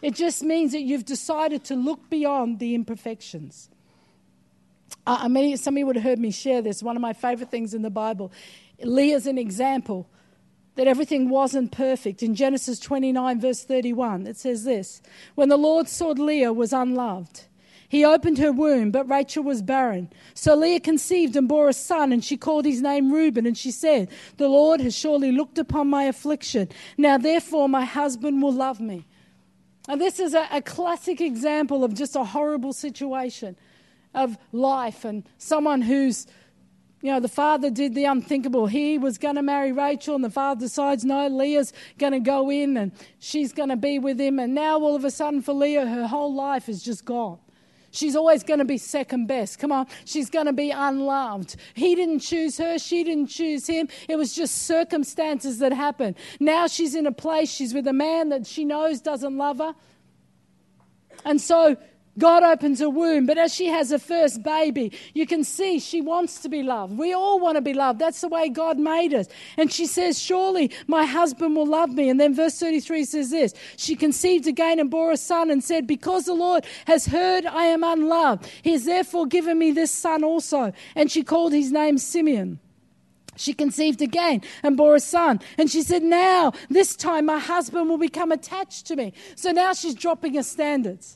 It just means that you've decided to look beyond the imperfections. Uh, I mean, some of you would have heard me share this. One of my favourite things in the Bible, Leah's an example that everything wasn't perfect. In Genesis twenty-nine, verse thirty-one, it says this: "When the Lord saw Leah was unloved, he opened her womb, but Rachel was barren. So Leah conceived and bore a son, and she called his name Reuben. And she said, 'The Lord has surely looked upon my affliction. Now therefore my husband will love me.'" And this is a, a classic example of just a horrible situation of life, and someone who's, you know, the father did the unthinkable. He was going to marry Rachel, and the father decides, no, Leah's going to go in and she's going to be with him. And now all of a sudden for Leah, her whole life is just gone. She's always going to be second best. Come on, she's going to be unloved. He didn't choose her. She didn't choose him. It was just circumstances that happened. Now she's in a place, she's with a man that she knows doesn't love her. And so God opens her womb, but as she has her first baby, you can see she wants to be loved. We all want to be loved. That's the way God made us. And she says, "Surely my husband will love me." And then verse thirty-three says this: "She conceived again and bore a son and said, 'Because the Lord has heard I am unloved, he has therefore given me this son also.' And she called his name Simeon. She conceived again and bore a son. And she said, 'Now, this time my husband will become attached to me.'" So now she's dropping her standards.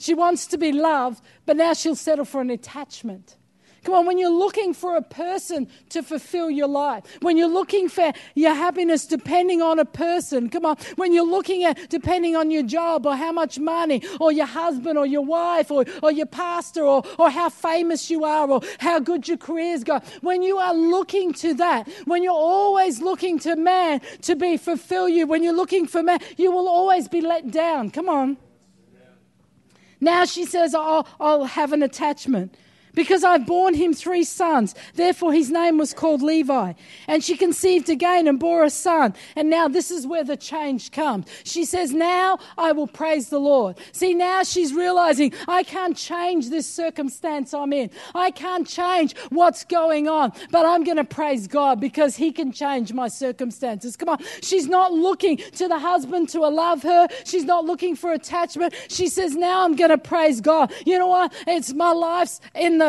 She wants to be loved, but now she'll settle for an attachment. Come on, when you're looking for a person to fulfill your life, when you're looking for your happiness depending on a person, come on, when you're looking at depending on your job or how much money or your husband or your wife or, or your pastor or, or how famous you are or how good your careers go, when you are looking to that, when you're always looking to man to be fulfill you, when you're looking for man, you will always be let down. Come on. Now she says, oh, I'll have an attachment because I've borne him three sons. Therefore, his name was called Levi. And she conceived again and bore a son. And now this is where the change comes. She says, now I will praise the Lord. See, now she's realizing I can't change this circumstance I'm in. I can't change what's going on, but I'm going to praise God because he can change my circumstances. Come on. She's not looking to the husband to love her. She's not looking for attachment. She says, now I'm going to praise God. You know what? It's my life's in the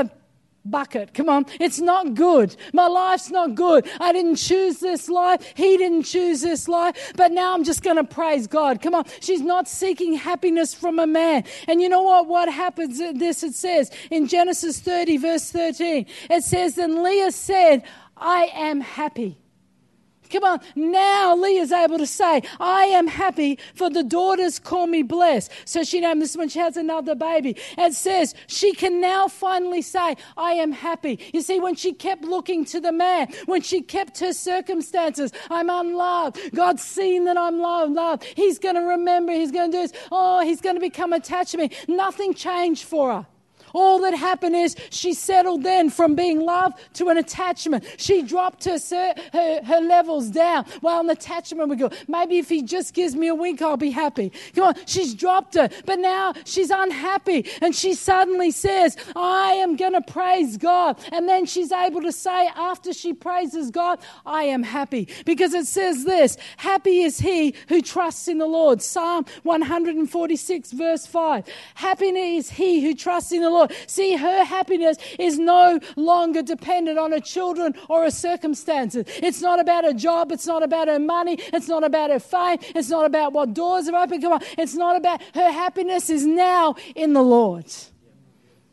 bucket. Come on. It's not good. My life's not good. I didn't choose this life. He didn't choose this life. But now I'm just going to praise God. Come on. She's not seeking happiness from a man. And you know what? What happens in this? It says in Genesis thirty, verse thirteen, it says, "Then Leah said, 'I am happy.'" Come on, now Leah's able to say, "I am happy, for the daughters call me blessed." So she named this when she has another baby. It says she can now finally say, "I am happy." You see, when she kept looking to the man, when she kept her circumstances, I'm unloved. God's seen that I'm loved. loved. He's going to remember. He's going to do this. Oh, he's going to become attached to me. Nothing changed for her. All that happened is she settled then from being love to an attachment. She dropped her her, her levels down. Well, an attachment would go, maybe if he just gives me a wink, I'll be happy. Come on, she's dropped her, but now she's unhappy. And she suddenly says, "I am going to praise God." And then she's able to say after she praises God, "I am happy." Because it says this, "Happy is he who trusts in the Lord." Psalm one forty-six verse five. Happy is he who trusts in the Lord. See, her happiness is no longer dependent on her children or her circumstances. It's not about her job. It's not about her money. It's not about her fame. It's not about what doors are open. Come on. It's not about her happiness is now in the Lord.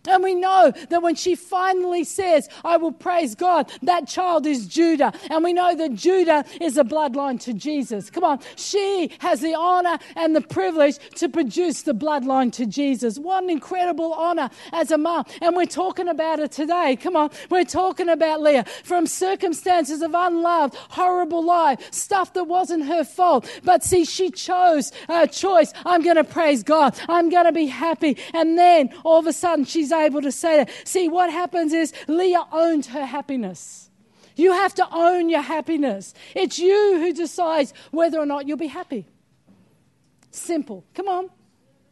And we know that when she finally says, I will praise God, that child is Judah. And we know that Judah is a bloodline to Jesus. Come on, she has the honor and the privilege to produce the bloodline to Jesus. What an incredible honor as a mom. And we're talking about it today. Come on, we're talking about Leah. From circumstances of unloved, horrible life, stuff that wasn't her fault. But see, she chose a choice. I'm going to praise God. I'm going to be happy. And then all of a sudden, she's able to say that. See, what happens is Leah owned her happiness. You have to own your happiness. It's you who decides whether or not you'll be happy. Simple. Come on.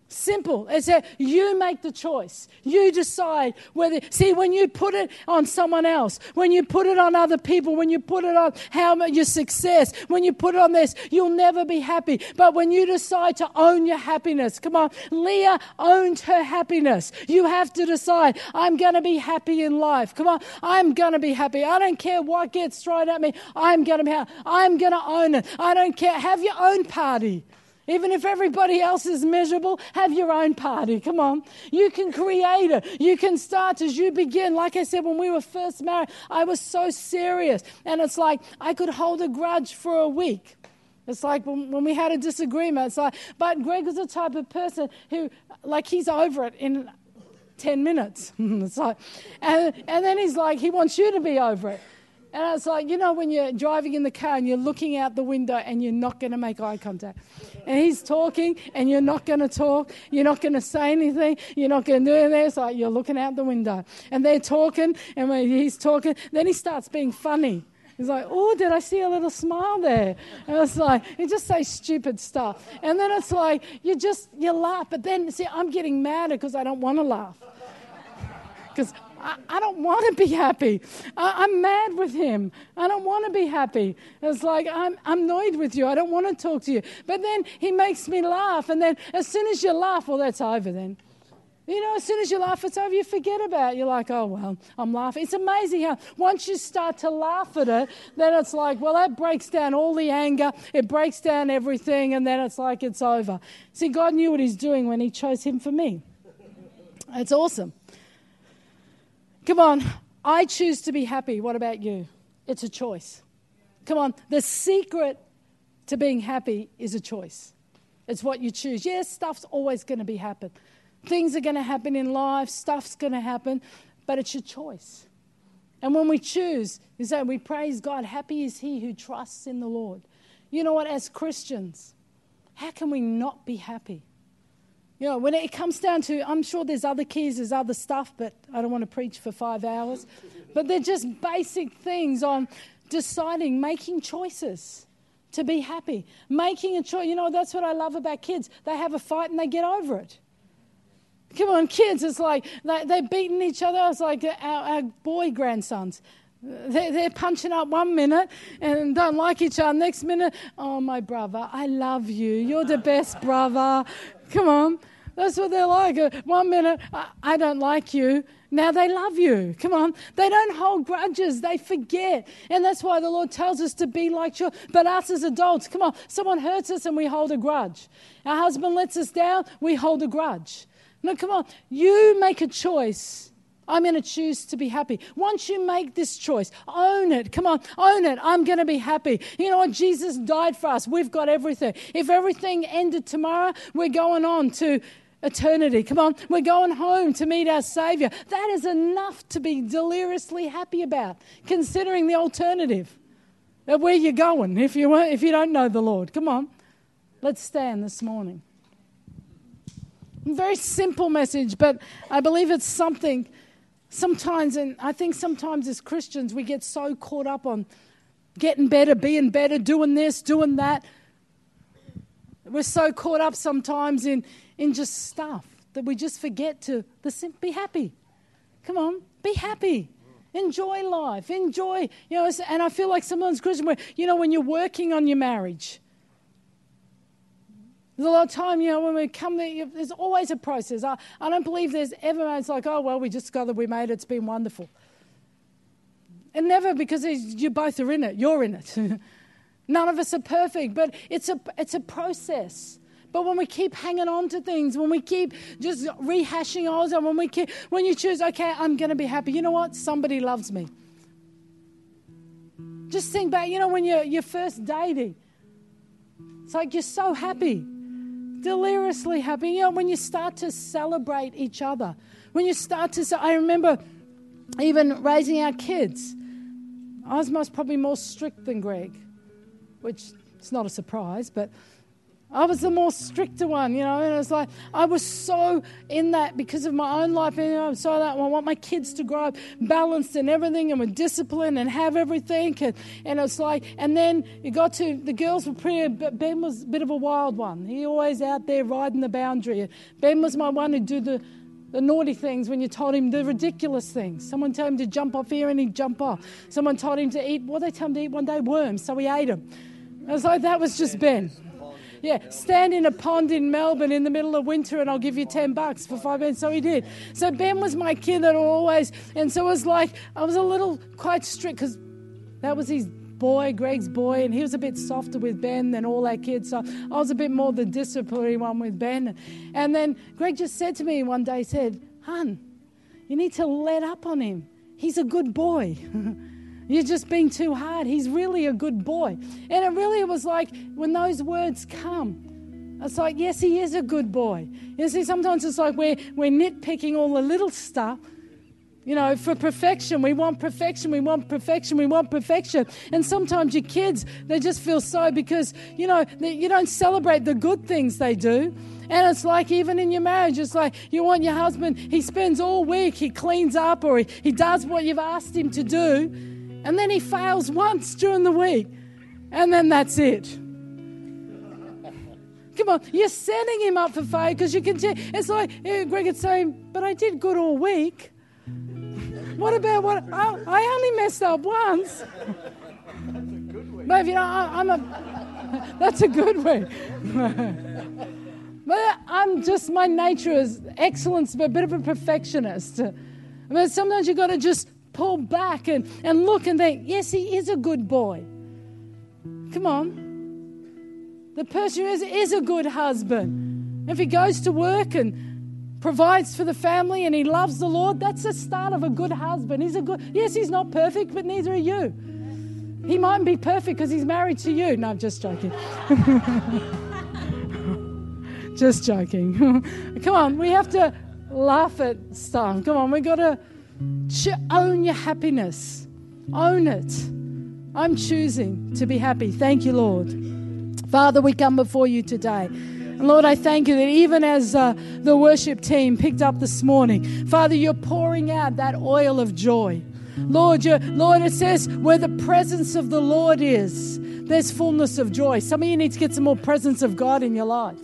Simple. It's a, you make the choice. You decide whether... See, when you put it on someone else, when you put it on other people, when you put it on how your success, when you put it on this, you'll never be happy. But when you decide to own your happiness, come on, Leah owned her happiness. You have to decide, I'm going to be happy in life. Come on, I'm going to be happy. I don't care what gets thrown at me. I'm going to be happy. I'm going to own it. I don't care. Have your own party. Even if everybody else is miserable, have your own party. Come on. You can create it. You can start as you begin. Like I said, when we were first married, I was so serious. And it's like I could hold a grudge for a week. It's like when, when we had a disagreement. It's like, but Greg was the type of person who, like, he's over it in ten minutes. It's like, and, and then he's like, he wants you to be over it. And it's like, you know, when you're driving in the car and you're looking out the window and you're not going to make eye contact. And he's talking and you're not going to talk. You're not going to say anything. You're not going to do anything. It's like you're looking out the window. And they're talking and when he's talking, then he starts being funny. He's like, oh, did I see a little smile there? And it's like, you just say stupid stuff. And then it's like, you just, you laugh. But then, see, I'm getting madder because I don't want to laugh. Because... I don't want to be happy. I'm mad with him. I don't want to be happy. It's like, I'm annoyed with you. I don't want to talk to you. But then he makes me laugh. And then as soon as you laugh, well, that's over then. You know, as soon as you laugh, it's over. You forget about it. You're like, oh, well, I'm laughing. It's amazing how once you start to laugh at it, then it's like, well, that breaks down all the anger. It breaks down everything. And then it's like, it's over. See, God knew what he's doing when he chose him for me. That's awesome. Come on, I choose to be happy. What about you? It's a choice. Come on, the secret to being happy is a choice. It's what you choose. Yes, stuff's always going to be happen. Things are going to happen in life. Stuff's going to happen, but it's your choice. And when we choose, you say, we praise God. Happy is he who trusts in the Lord. You know what? As Christians, how can we not be happy? You know, when it comes down to, I'm sure there's other keys, there's other stuff, but I don't want to preach for five hours. But they're just basic things on deciding, making choices to be happy. Making a choice. You know, that's what I love about kids. They have a fight and they get over it. Come on, kids. It's like they, they're beating each other. It's like our, our boy grandsons. They're, they're punching up one minute and don't like each other. Next minute, oh, my brother, I love you. You're the best brother. Come on. That's what they're like. One minute, I, I don't like you. Now they love you. Come on. They don't hold grudges. They forget. And that's why the Lord tells us to be like children. But us as adults, come on. Someone hurts us and we hold a grudge. Our husband lets us down. We hold a grudge. No, come on. You make a choice. I'm going to choose to be happy. Once you make this choice, own it. Come on, own it. I'm going to be happy. You know what? Jesus died for us. We've got everything. If everything ended tomorrow, we're going on to eternity. Come on, we're going home to meet our Savior. That is enough to be deliriously happy about, considering the alternative of where you're going if you if you don't know the Lord. Come on, let's stand this morning. Very simple message, but I believe it's something... Sometimes, and I think sometimes as Christians, we get so caught up on getting better, being better, doing this, doing that. We're so caught up sometimes in, in just stuff that we just forget to be happy. Come on, be happy. Enjoy life. Enjoy, you know, and I feel like sometimes Christians, where, you know, when you're working on your marriage, there's a lot of time, you know, when we come there, there's always a process. I, I don't believe there's ever, it's like, oh, well, we just got that we made it, it's been wonderful. And never, because you both are in it, you're in it. None of us are perfect, but it's a it's a process. But when we keep hanging on to things, when we keep just rehashing ours, and when we keep, when you choose, okay, I'm going to be happy. You know what? Somebody loves me. Just think back, you know, when you're, you're first dating, it's like you're so happy, deliriously happy. You know, when you start to celebrate each other, when you start to, I remember even raising our kids, I was most probably more strict than Greg, which it's not a surprise, but I was the more stricter one, you know, and it's like I was so in that because of my own life, and you know, I'm so that I want my kids to grow up balanced and everything and with discipline and have everything, and, and it's like, and then you got to, the girls were pretty, but Ben was a bit of a wild one. He always out there riding the boundary. Ben was my one who'd do the, the naughty things when you told him the ridiculous things. Someone told him to jump off here and he'd jump off. Someone told him to eat, well, they told him to eat one day worms, so he ate them. I was like, that was just Ben. Yeah, stand in a pond in Melbourne in the middle of winter and I'll give you ten bucks for five minutes. So he did. So Ben was my kid that always, and so it was like, I was a little quite strict because that was his boy, Greg's boy, and he was a bit softer with Ben than all our kids. So I was a bit more the disciplinary one with Ben. And then Greg just said to me one day, he said, "Hun, you need to let up on him. He's a good boy." You're just being too hard. He's really a good boy. And it really was like when those words come, it's like, yes, he is a good boy. You see, sometimes it's like we're, we're nitpicking all the little stuff, you know, for perfection. We want perfection, we want perfection, we want perfection. And sometimes your kids, they just feel so because, you know, they, you don't celebrate the good things they do. And it's like even in your marriage, it's like you want your husband, he spends all week, he cleans up or he, he does what you've asked him to do. And then he fails once during the week. And then that's it. Come on, you're setting him up for failure because you can tell. It's like, yeah, Greg is saying, but I did good all week. What about what? I, I only messed up once. That's a good week. But, you know, I, I'm a, that's a good week. But I'm just, my nature is excellence, but a bit of a perfectionist. But sometimes you've got to just pull back and, and look and think, yes, he is a good boy. Come on. The person who is is a good husband. If he goes to work and provides for the family and he loves the Lord, that's the start of a good husband. He's a good, yes, he's not perfect, but neither are you. He mightn't be perfect because he's married to you. No, I'm just joking. Just joking. Come on, we have to laugh at stuff. Come on, we got to own your happiness. Own it. I'm choosing to be happy. Thank you, Lord. Father, we come before you today. And Lord, I thank you that even as uh, the worship team picked up this morning, Father, you're pouring out that oil of joy. Lord, you, Lord, it says where the presence of the Lord is, there's fullness of joy. Some of you need to get some more presence of God in your life.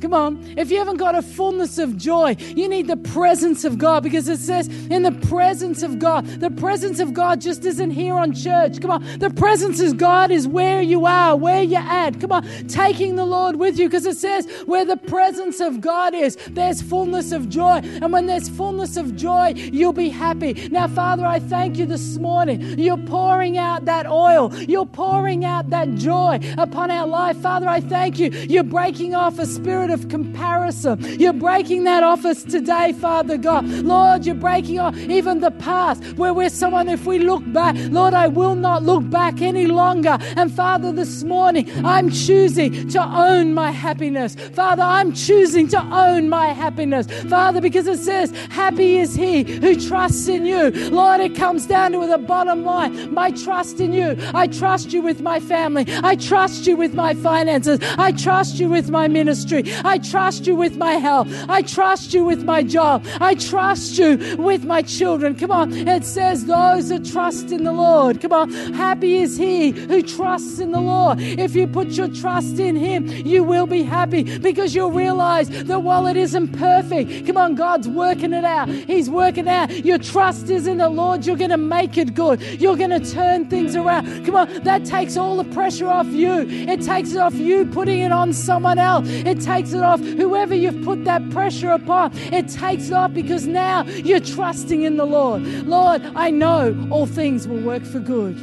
Come on. If you haven't got a fullness of joy, you need the presence of God because it says in the presence of God, the presence of God just isn't here on church. Come on. The presence of God is where you are, where you're at. Come on. Taking the Lord with you because it says where the presence of God is, there's fullness of joy. And when there's fullness of joy, you'll be happy. Now, Father, I thank you this morning. You're pouring out that oil. You're pouring out that joy upon our life. Father, I thank you. You're breaking off a spirit of comparison. You're breaking that off us today, Father God. Lord, you're breaking off even the past where we're someone, if we look back, Lord, I will not look back any longer. And Father, this morning, I'm choosing to own my happiness. Father, I'm choosing to own my happiness. Father, because it says, happy is he who trusts in you. Lord, it comes down to the bottom line. My trust in you. I trust you with my family. I trust you with my finances. I trust you with my ministry. I trust you with my health. I trust you with my job. I trust you with my children. Come on. It says those who trust in the Lord. Come on. Happy is he who trusts in the Lord. If you put your trust in him, you will be happy because you'll realize that while it isn't perfect, come on, God's working it out. He's working out. Your trust is in the Lord. You're going to make it good. You're going to turn things around. Come on. That takes Takes all the pressure off you. It takes it off you putting it on someone else. It takes it off whoever you've put that pressure upon. It takes it off because now you're trusting in the Lord. Lord, I know all things will work for good.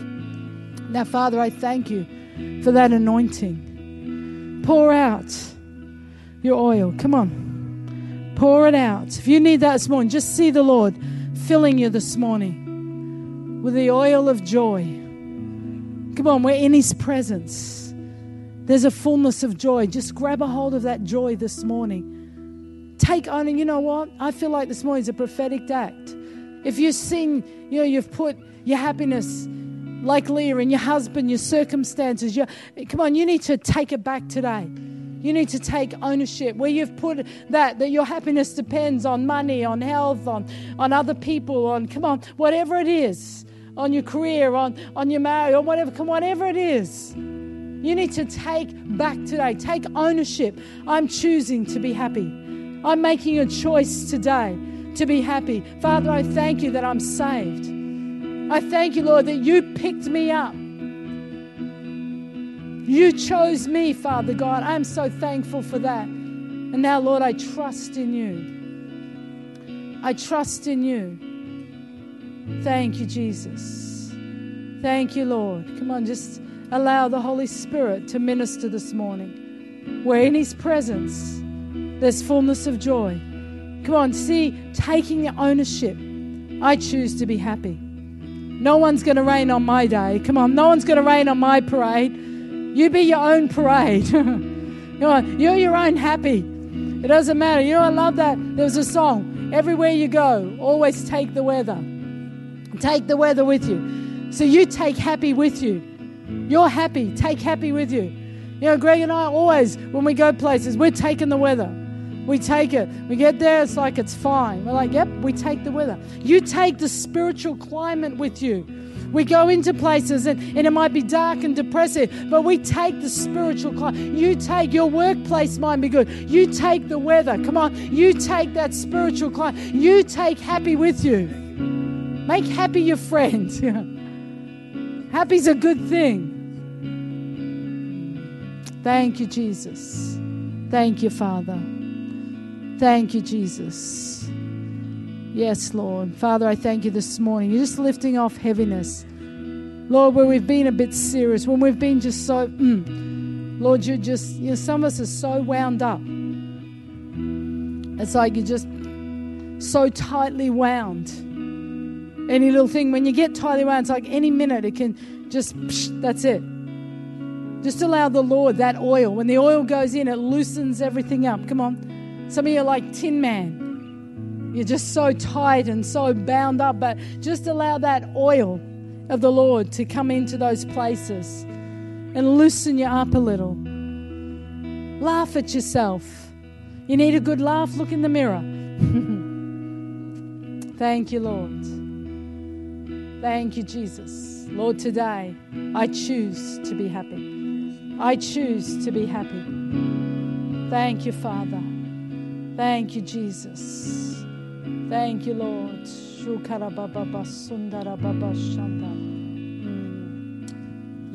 Now, Father, I thank you for that anointing. Pour out your oil. Come on. Pour it out. If you need that this morning, just see the Lord filling you this morning with the oil of joy. Come on, we're in His presence. There's a fullness of joy. Just grab a hold of that joy this morning. Take on, and you know what? I feel like this morning is a prophetic act. If you sing, you know, you've put your happiness like Leah and your husband, your circumstances, your, come on, you need to take it back today. You need to take ownership. Where you've put that, that your happiness depends on money, on health, on, on other people, on, come on, whatever it is, on your career, on, on your marriage, on whatever, come on, whatever it is. You need to take back today. Take ownership. I'm choosing to be happy. I'm making a choice today to be happy. Father, I thank you that I'm saved. I thank you, Lord, that you picked me up. You chose me, Father God. I am so thankful for that. And now, Lord, I trust in you. I trust in you. Thank you, Jesus. Thank you, Lord. Come on, just allow the Holy Spirit to minister this morning. We're in His presence. There's fullness of joy. Come on, see, taking the ownership. I choose to be happy. No one's going to rain on my day. Come on, no one's going to rain on my parade. You be your own parade. Come on, you're your own happy. It doesn't matter. You know, I love that. There was a song, everywhere you go, always take the weather. Take the weather with you. So you take happy with you. You're happy. Take happy with you. You know, Greg and I always, when we go places, we're taking the weather. We take it. We get there, it's like it's fine. We're like, yep, we take the weather. You take the spiritual climate with you. We go into places and, and it might be dark and depressive, but we take the spiritual climate. You take your workplace might be good. You take the weather. Come on. You take that spiritual climate. You take happy with you. Make happy your friends. Happy's a good thing. Thank you, Jesus. Thank you, Father. Thank you, Jesus. Yes, Lord. Father, I thank you this morning. You're just lifting off heaviness. Lord, where we've been a bit serious, when we've been just so, mm, Lord, you just, you know, some of us are so wound up. It's like you're just so tightly wound. Any little thing, when you get tightly wound, it's like any minute it can just, psh, that's it. Just allow the Lord that oil. When the oil goes in, it loosens everything up. Come on. Some of you are like Tin Man. You're just so tight and so bound up. But just allow that oil of the Lord to come into those places and loosen you up a little. Laugh at yourself. You need a good laugh? Look in the mirror. Thank you, Lord. Thank you, Jesus. Lord, today I choose to be happy. I choose to be happy. Thank you, Father. Thank you, Jesus. Thank you, Lord. Mm.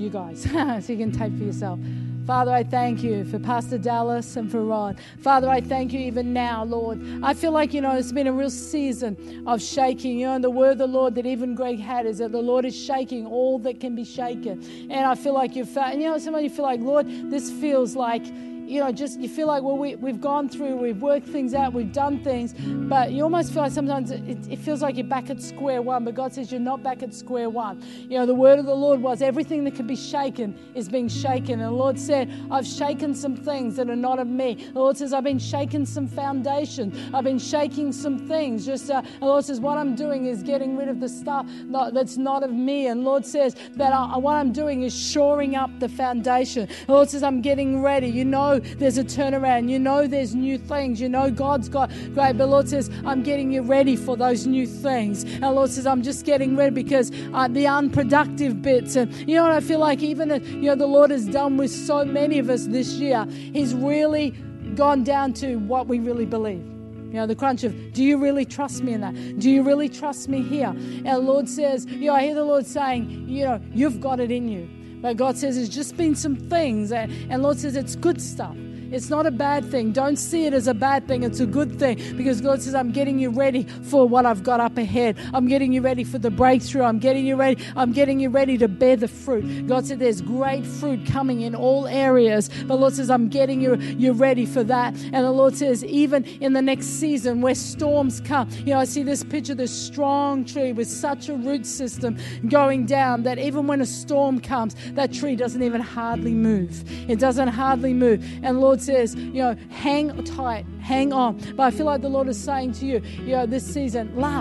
You guys, so you can type for yourself. Father, I thank you for Pastor Dallas and for Ron. Father, I thank you even now, Lord. I feel like, you know, it's been a real season of shaking. You know, and the word of the Lord that even Greg had is that the Lord is shaking all that can be shaken. And I feel like you've found, you know, somebody feel like, Lord, this feels like, you know, just you feel like, well, we, we've gone through, we've worked things out, we've done things, but you almost feel like sometimes it, it feels like you're back at square one, but God says you're not back at square one. You know, the word of the Lord was everything that could be shaken is being shaken. And the Lord said, I've shaken some things that are not of me. The Lord says, I've been shaking some foundations. I've been shaking some things. Just uh, the Lord says, what I'm doing is getting rid of the stuff that's not of me. And the Lord says that I, what I'm doing is shoring up the foundation. The Lord says, I'm getting ready. You know, there's a turnaround. You know there's new things. You know God's got great. But Lord says, I'm getting you ready for those new things. And Lord says, I'm just getting ready because uh, the unproductive bits. And you know what I feel like? Even, you know, the Lord has done with so many of us this year. He's really gone down to what we really believe. You know, the crunch of, do you really trust me in that? Do you really trust me here? And the Lord says, you know, I hear the Lord saying, you know, you've got it in you. But God says there's just been some things, and, and Lord says it's good stuff. It's not a bad thing. Don't see it as a bad thing. It's a good thing, because God says, I'm getting you ready for what I've got up ahead. I'm getting you ready for the breakthrough. I'm getting you ready. I'm getting you ready to bear the fruit. God said there's great fruit coming in all areas. The Lord says, I'm getting you, you ready for that. And the Lord says, even in the next season where storms come, you know, I see this picture, this strong tree with such a root system going down that even when a storm comes, that tree doesn't even hardly move. It doesn't hardly move. And the Lord says, you know, hang tight, hang on. But I feel like the Lord is saying to you, you know, this season, laugh.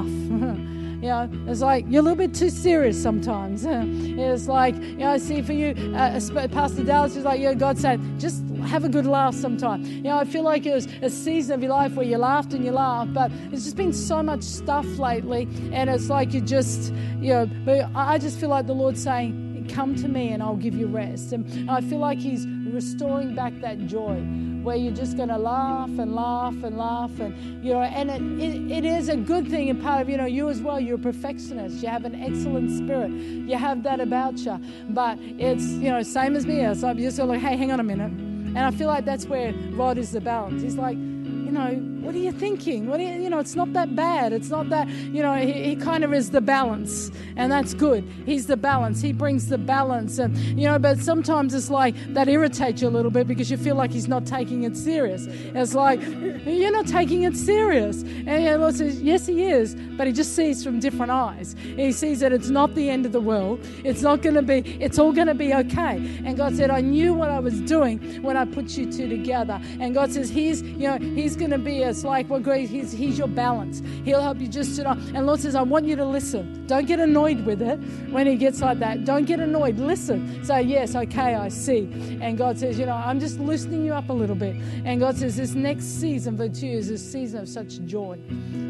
You know, it's like you're a little bit too serious sometimes. It's like, you know, I see for you, uh, Pastor Dallas is like, you know, God said, just have a good laugh sometime. You know, I feel like it was a season of your life where you laughed and you laughed, but it's just been so much stuff lately, and it's like you just, you know, but I just feel like the Lord's saying, come to me and I'll give you rest. And I feel like He's restoring back that joy, where you're just going to laugh and laugh and laugh, and you know, and it, it, it is a good thing. And part of, you know, you as well, you're a perfectionist, you have an excellent spirit, you have that about you, but it's, you know, same as me. So I'm just sort of like, hey, hang on a minute. And I feel like that's where Rod is the balance. He's like, you know, what are you thinking? What are you, you know, it's not that bad. It's not that, you know, he, he kind of is the balance, and that's good. He's the balance. He brings the balance. And, you know, but sometimes it's like that irritates you a little bit, because you feel like He's not taking it serious. It's like, you're not taking it serious. And the Lord says, yes, He is, but He just sees from different eyes. He sees that it's not the end of the world. It's not going to be, it's all going to be okay. And God said, I knew what I was doing when I put you two together. And God says, He's, you know, He's going to be, it's like, well, Greg, he's, he's your balance. He'll help you just sit on. And Lord says, I want you to listen. Don't get annoyed with it when He gets like that. Don't get annoyed. Listen. Say, yes, okay, I see. And God says, you know, I'm just loosening you up a little bit. And God says, this next season for you is a season of such joy,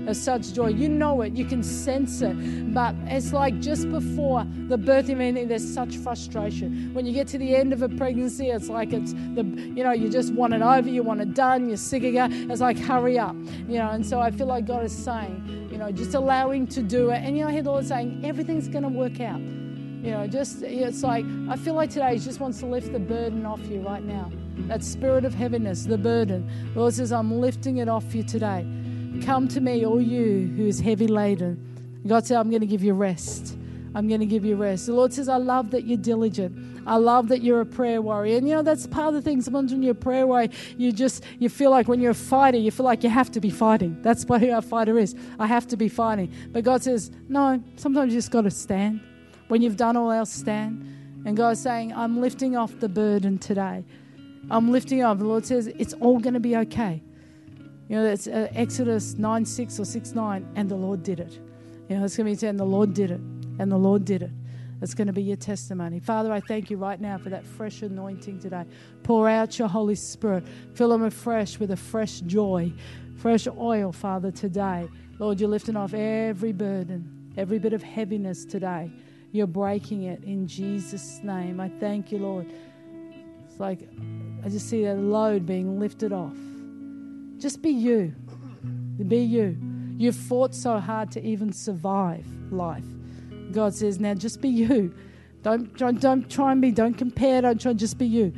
of such joy. You know it. You can sense it. But it's like just before the birth of anything, there's such frustration. When you get to the end of a pregnancy, it's like it's the, you know, you just want it over. You want it done. You're sick again. It's like, hurry up, you know. And so I feel like God is saying, you know, just allowing to do it. And, you know, I hear the Lord saying, everything's going to work out. You know, just, it's like, I feel like today He just wants to lift the burden off you right now. That spirit of heaviness, the burden. The Lord says, I'm lifting it off you today. Come to me, all you who is heavy laden. God said, I'm going to give you rest. I'm going to give you rest. The Lord says, I love that you're diligent. I love that you're a prayer warrior. And, you know, that's part of the thing. Sometimes when you're a prayer warrior, you just, you feel like when you're a fighter, you feel like you have to be fighting. That's what a fighter is. I have to be fighting. But God says, no, sometimes you just got to stand. When you've done all else, stand. And God's saying, I'm lifting off the burden today. I'm lifting off. The Lord says, it's all going to be okay. You know, that's uh, Exodus nine six or six nine, and the Lord did it. You know, it's going to be, and the Lord did it. And the Lord did it. It's going to be your testimony. Father, I thank you right now for that fresh anointing today. Pour out your Holy Spirit. Fill them afresh with a fresh joy, fresh oil, Father, today. Lord, you're lifting off every burden, every bit of heaviness today. You're breaking it in Jesus' name. I thank you, Lord. It's like I just see that load being lifted off. Just be you. Be you. You've fought so hard to even survive life. God says, now just be you. Don't, don't, don't try and be, don't compare, don't try, just be you.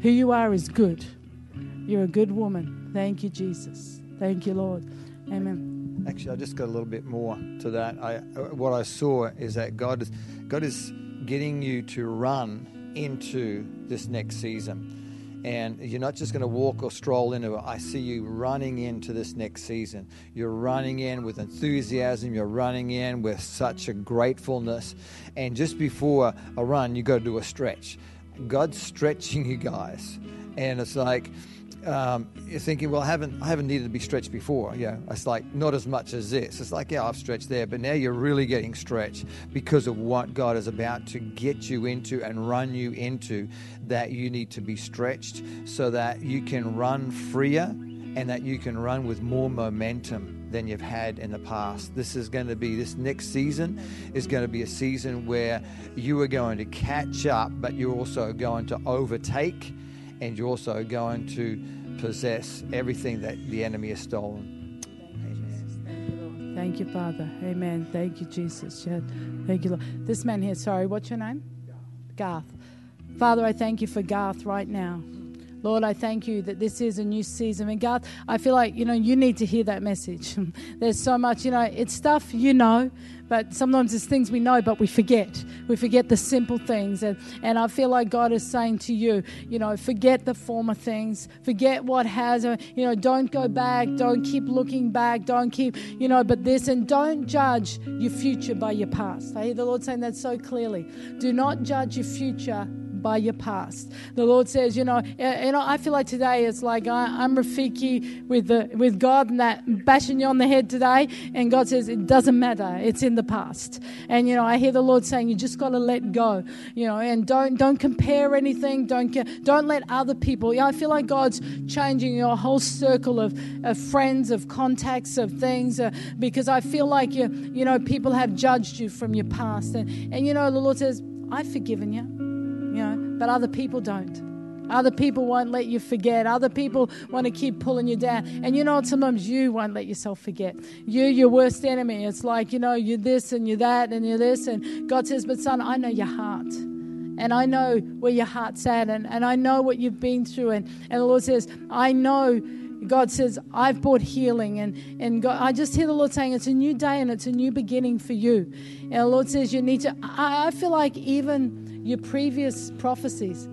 Who you are is good. You're a good woman. Thank you, Jesus. Thank you, Lord. Amen. Actually, I just got a little bit more to that. I, what I saw is that God is, God is getting you to run into this next season. And you're not just going to walk or stroll into it. I see you running into this next season. You're running in with enthusiasm. You're running in with such a gratefulness. And just before a run, you go do a stretch. God's stretching you guys. And it's like, um, you're thinking, well, I haven't, I haven't needed to be stretched before. Yeah, it's like not as much as this. It's like, yeah, I've stretched there. But now you're really getting stretched because of what God is about to get you into and run you into, that you need to be stretched so that you can run freer and that you can run with more momentum than you've had in the past. This is going to be, this next season is going to be a season where you are going to catch up, but you're also going to overtake. And you're also going to possess everything that the enemy has stolen. Amen. Thank you, Father. Amen. Thank you, Jesus. Thank you, Lord. This man here, sorry, what's your name? Garth. Garth. Father, I thank you for Garth right now. Lord, I thank you that this is a new season. And Garth, I feel like, you know, you need to hear that message. There's so much, you know, it's stuff you know, but sometimes it's things we know, but we forget. We forget the simple things. And, and I feel like God is saying to you, you know, forget the former things. Forget what has, you know, don't go back. Don't keep looking back. Don't keep, you know, but this. And don't judge your future by your past. I hear the Lord saying that so clearly. Do not judge your future by your past. The Lord says, you know, you know, I feel like today it's like I, I'm Rafiki with the with God and that bashing you on the head today, and God says it doesn't matter, it's in the past. And you know, I hear the Lord saying you just got to let go, you know, and don't don't compare anything, don't don't let other people. You know, I feel like God's changing your whole circle of, of friends, of contacts, of things, uh, because I feel like you you know people have judged you from your past, and and you know the Lord says I've forgiven you. You know, but other people don't. Other people won't let you forget. Other people want to keep pulling you down. And you know what? Sometimes you won't let yourself forget. You, your worst enemy. It's like, you know, you're this and you're that and you're this. And God says, but son, I know your heart. And I know where your heart's at. And, and I know what you've been through. And, and the Lord says, I know. God says, I've brought healing. And, and God, I just hear the Lord saying, it's a new day and it's a new beginning for you. And the Lord says, you need to, I, I feel like even your previous prophecies,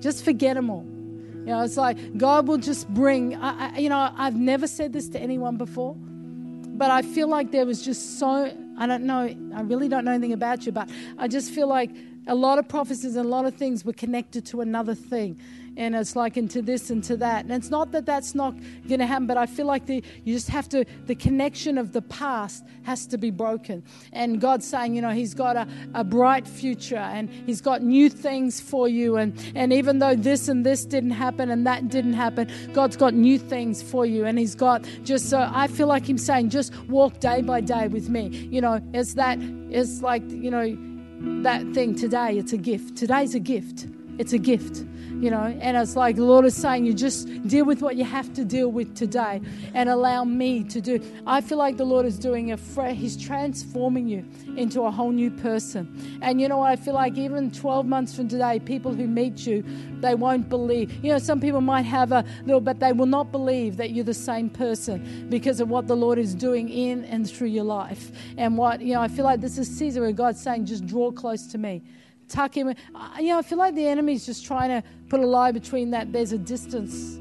just forget them all. You know, it's like God will just bring, I, I, you know, I've never said this to anyone before, but I feel like there was just so, I don't know, I really don't know anything about you, but I just feel like a lot of prophecies and a lot of things were connected to another thing. And it's like into this and to that. And it's not that that's not going to happen, but I feel like the you just have to, the connection of the past has to be broken. And God's saying, you know, he's got a, a bright future and he's got new things for you. And, and even though this and this didn't happen and that didn't happen, God's got new things for you. And he's got just, so I feel like him saying, just walk day by day with me. You know, it's that, it's like, you know, that thing today, it's a gift. Today's a gift. It's a gift, you know, and it's like the Lord is saying, you just deal with what you have to deal with today and allow me to do. I feel like the Lord is doing a, fr- he's transforming you into a whole new person. And you know what, I feel like even twelve months from today, people who meet you, they won't believe, you know, some people might have a little, but they will not believe that you're the same person because of what the Lord is doing in and through your life. And what, you know, I feel like this is a season where God's saying, just draw close to me. Tuck him in. You know, I feel like the enemy's just trying to put a lie between that. There's a distance.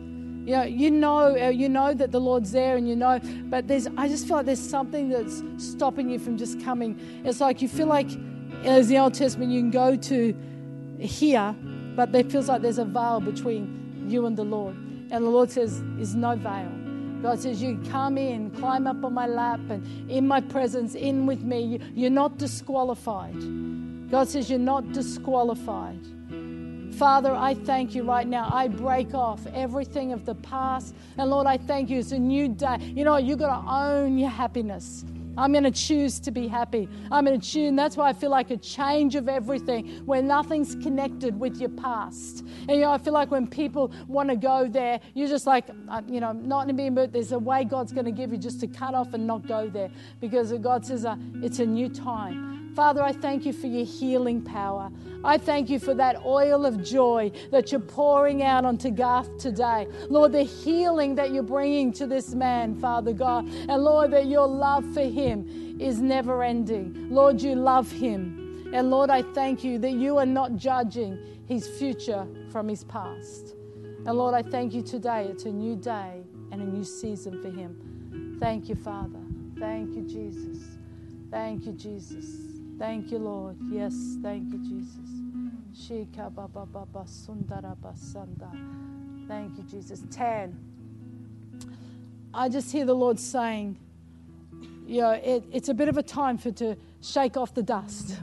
You know, you know, you know that the Lord's there, and you know, but there's. I just feel like there's something that's stopping you from just coming. It's like you feel like, as the Old Testament, you can go to here, but there feels like there's a veil between you and the Lord. And the Lord says, "There's no veil." God says, you come in, climb up on my lap, and in my presence, in with me. You're not disqualified. God says, you're not disqualified. Father, I thank you right now. I break off everything of the past. And Lord, I thank you. It's a new day. You know, you've got to own your happiness. I'm going to choose to be happy. I'm going to choose. And that's why I feel like a change of everything where nothing's connected with your past. And, you know, I feel like when people want to go there, you're just like, you know, not in being, but there's a way God's going to give you just to cut off and not go there. Because God says uh, it's a new time. Father, I thank you for your healing power. I thank you for that oil of joy that you're pouring out onto Garth today. Lord, the healing that you're bringing to this man, Father God. And Lord, that your love for him is never ending. Lord, you love him. And Lord, I thank you that you are not judging his future from his past. And Lord, I thank you today. It's a new day and a new season for him. Thank you, Father. Thank you, Jesus. Thank you, Jesus. Thank you, Lord. Yes, thank you, Jesus. Shika baba baba sundara basanda. Thank you, Jesus. Tan. I just hear the Lord saying, you know, it, it's a bit of a time for to shake off the dust.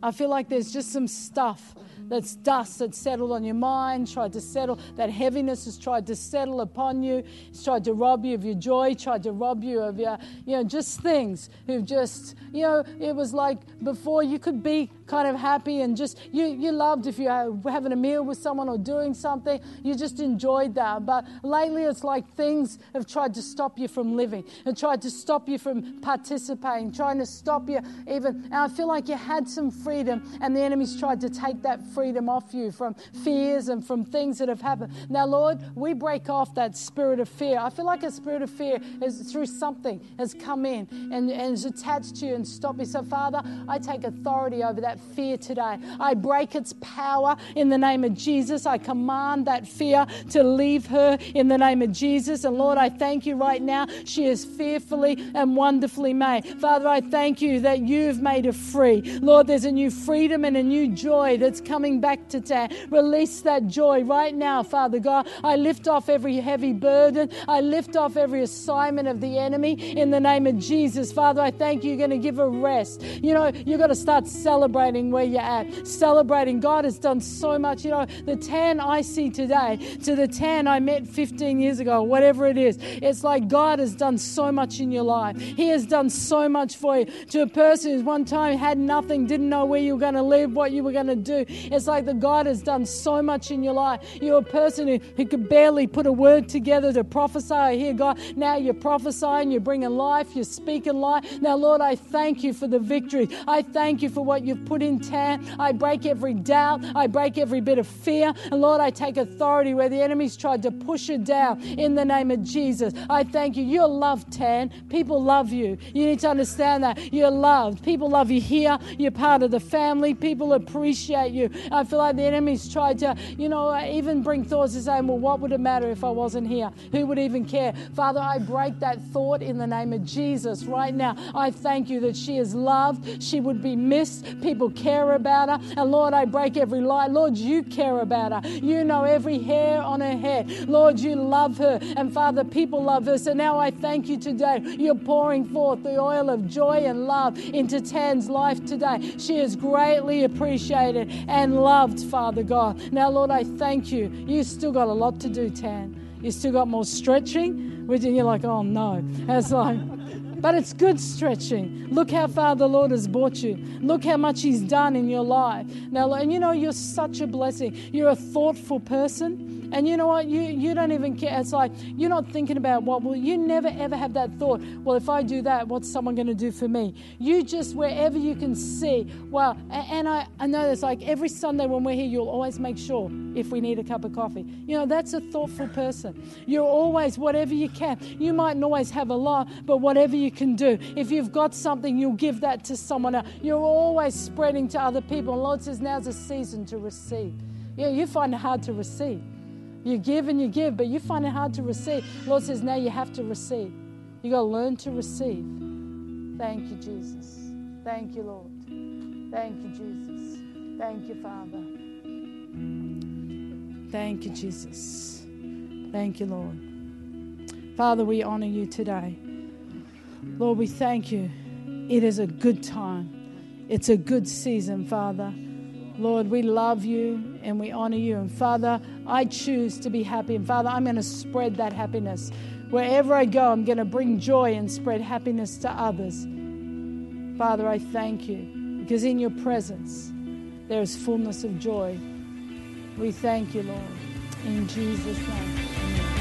I feel like there's just some stuff that's dust that's settled on your mind, tried to settle. That heaviness has tried to settle upon you. It's tried to rob you of your joy, tried to rob you of your, you know, just things who've just, you know, it was like before you could be kind of happy and just, you, you loved if you were having a meal with someone or doing something, you just enjoyed that. But lately it's like things have tried to stop you from living and tried to stop you from participating, trying to stop you even. And I feel like you had some freedom and the enemy's tried to take that freedom off you from fears and from things that have happened. Now, Lord, we break off that spirit of fear. I feel like a spirit of fear is through something has come in and, and is attached to you and stopped you. So, Father, I take authority over that fear today. I break its power in the name of Jesus. I command that fear to leave her in the name of Jesus. And Lord, I thank you right now. She is fearfully and wonderfully made. Father, I thank you that you've made her free. Lord, there's a new freedom and a new joy that's coming back to Tan. Release that joy right now, Father God. I lift off every heavy burden. I lift off every assignment of the enemy in the name of Jesus. Father, I thank you. You're going to give her rest. You know, you've got to start celebrating where you're at. Celebrating. God has done so much. You know, the Tan I see today to the Tan I met fifteen years ago, whatever it is, it's like God has done so much in your life. He has done so much for you. To a person who's one time had nothing, didn't know where you were going to live, what you were going to do, it's like the God has done so much in your life. You're a person who, who could barely put a word together to prophesy or hear God. Now you're prophesying, you're bringing life, you're speaking life. Now, Lord, I thank you for the victory. I thank you for what you've put in Tan. I break every doubt. I break every bit of fear. And Lord, I take authority where the enemy's tried to push you down in the name of Jesus. I thank you. You're loved, Tan. People love you. You need to understand that. You're loved. People love you here. You're part of the family. People appreciate you. I feel like the enemy's tried to, you know, even bring thoughts to say, well, what would it matter if I wasn't here? Who would even care? Father, I break that thought in the name of Jesus right now. I thank you that she is loved. She would be missed. People care about her. And Lord, I break every lie. Lord, you care about her. You know every hair on her head. Lord, you love her. And Father, people love her. So now I thank you today. You're pouring forth the oil of joy and love into Tan's life today. She is greatly appreciated and loved, Father God. Now, Lord, I thank you. You still got a lot to do, Tan. You still got more stretching. Which, and you're like, oh no. It's like... But it's good stretching. Look how far the Lord has brought you. Look how much he's done in your life. Now, and you know, you're such a blessing. You're a thoughtful person. And you know what? You you don't even care. It's like you're not thinking about what will. You never, ever have that thought, well, if I do that, what's someone going to do for me? You just, wherever you can see, well, and I, I know it's like every Sunday when we're here, you'll always make sure if we need a cup of coffee. You know, that's a thoughtful person. You're always, whatever you can. You mightn't always have a lot, but whatever you can do. If you've got something, you'll give that to someone else. You're always spreading to other people. And Lord says, now's a season to receive. Yeah, you find it hard to receive. You give and you give, but you find it hard to receive. Lord says, now you have to receive. You got to learn to receive. Thank you, Jesus. Thank you, Lord. Thank you, Jesus. Thank you, Father. Thank you, Jesus. Thank you, Lord. Father, we honor you today. Lord, we thank you. It is a good time. It's a good season, Father. Lord, we love you and we honor you. And Father, I choose to be happy. And Father, I'm going to spread that happiness. Wherever I go, I'm going to bring joy and spread happiness to others. Father, I thank you because in your presence there is fullness of joy. We thank you, Lord. In Jesus' name, amen.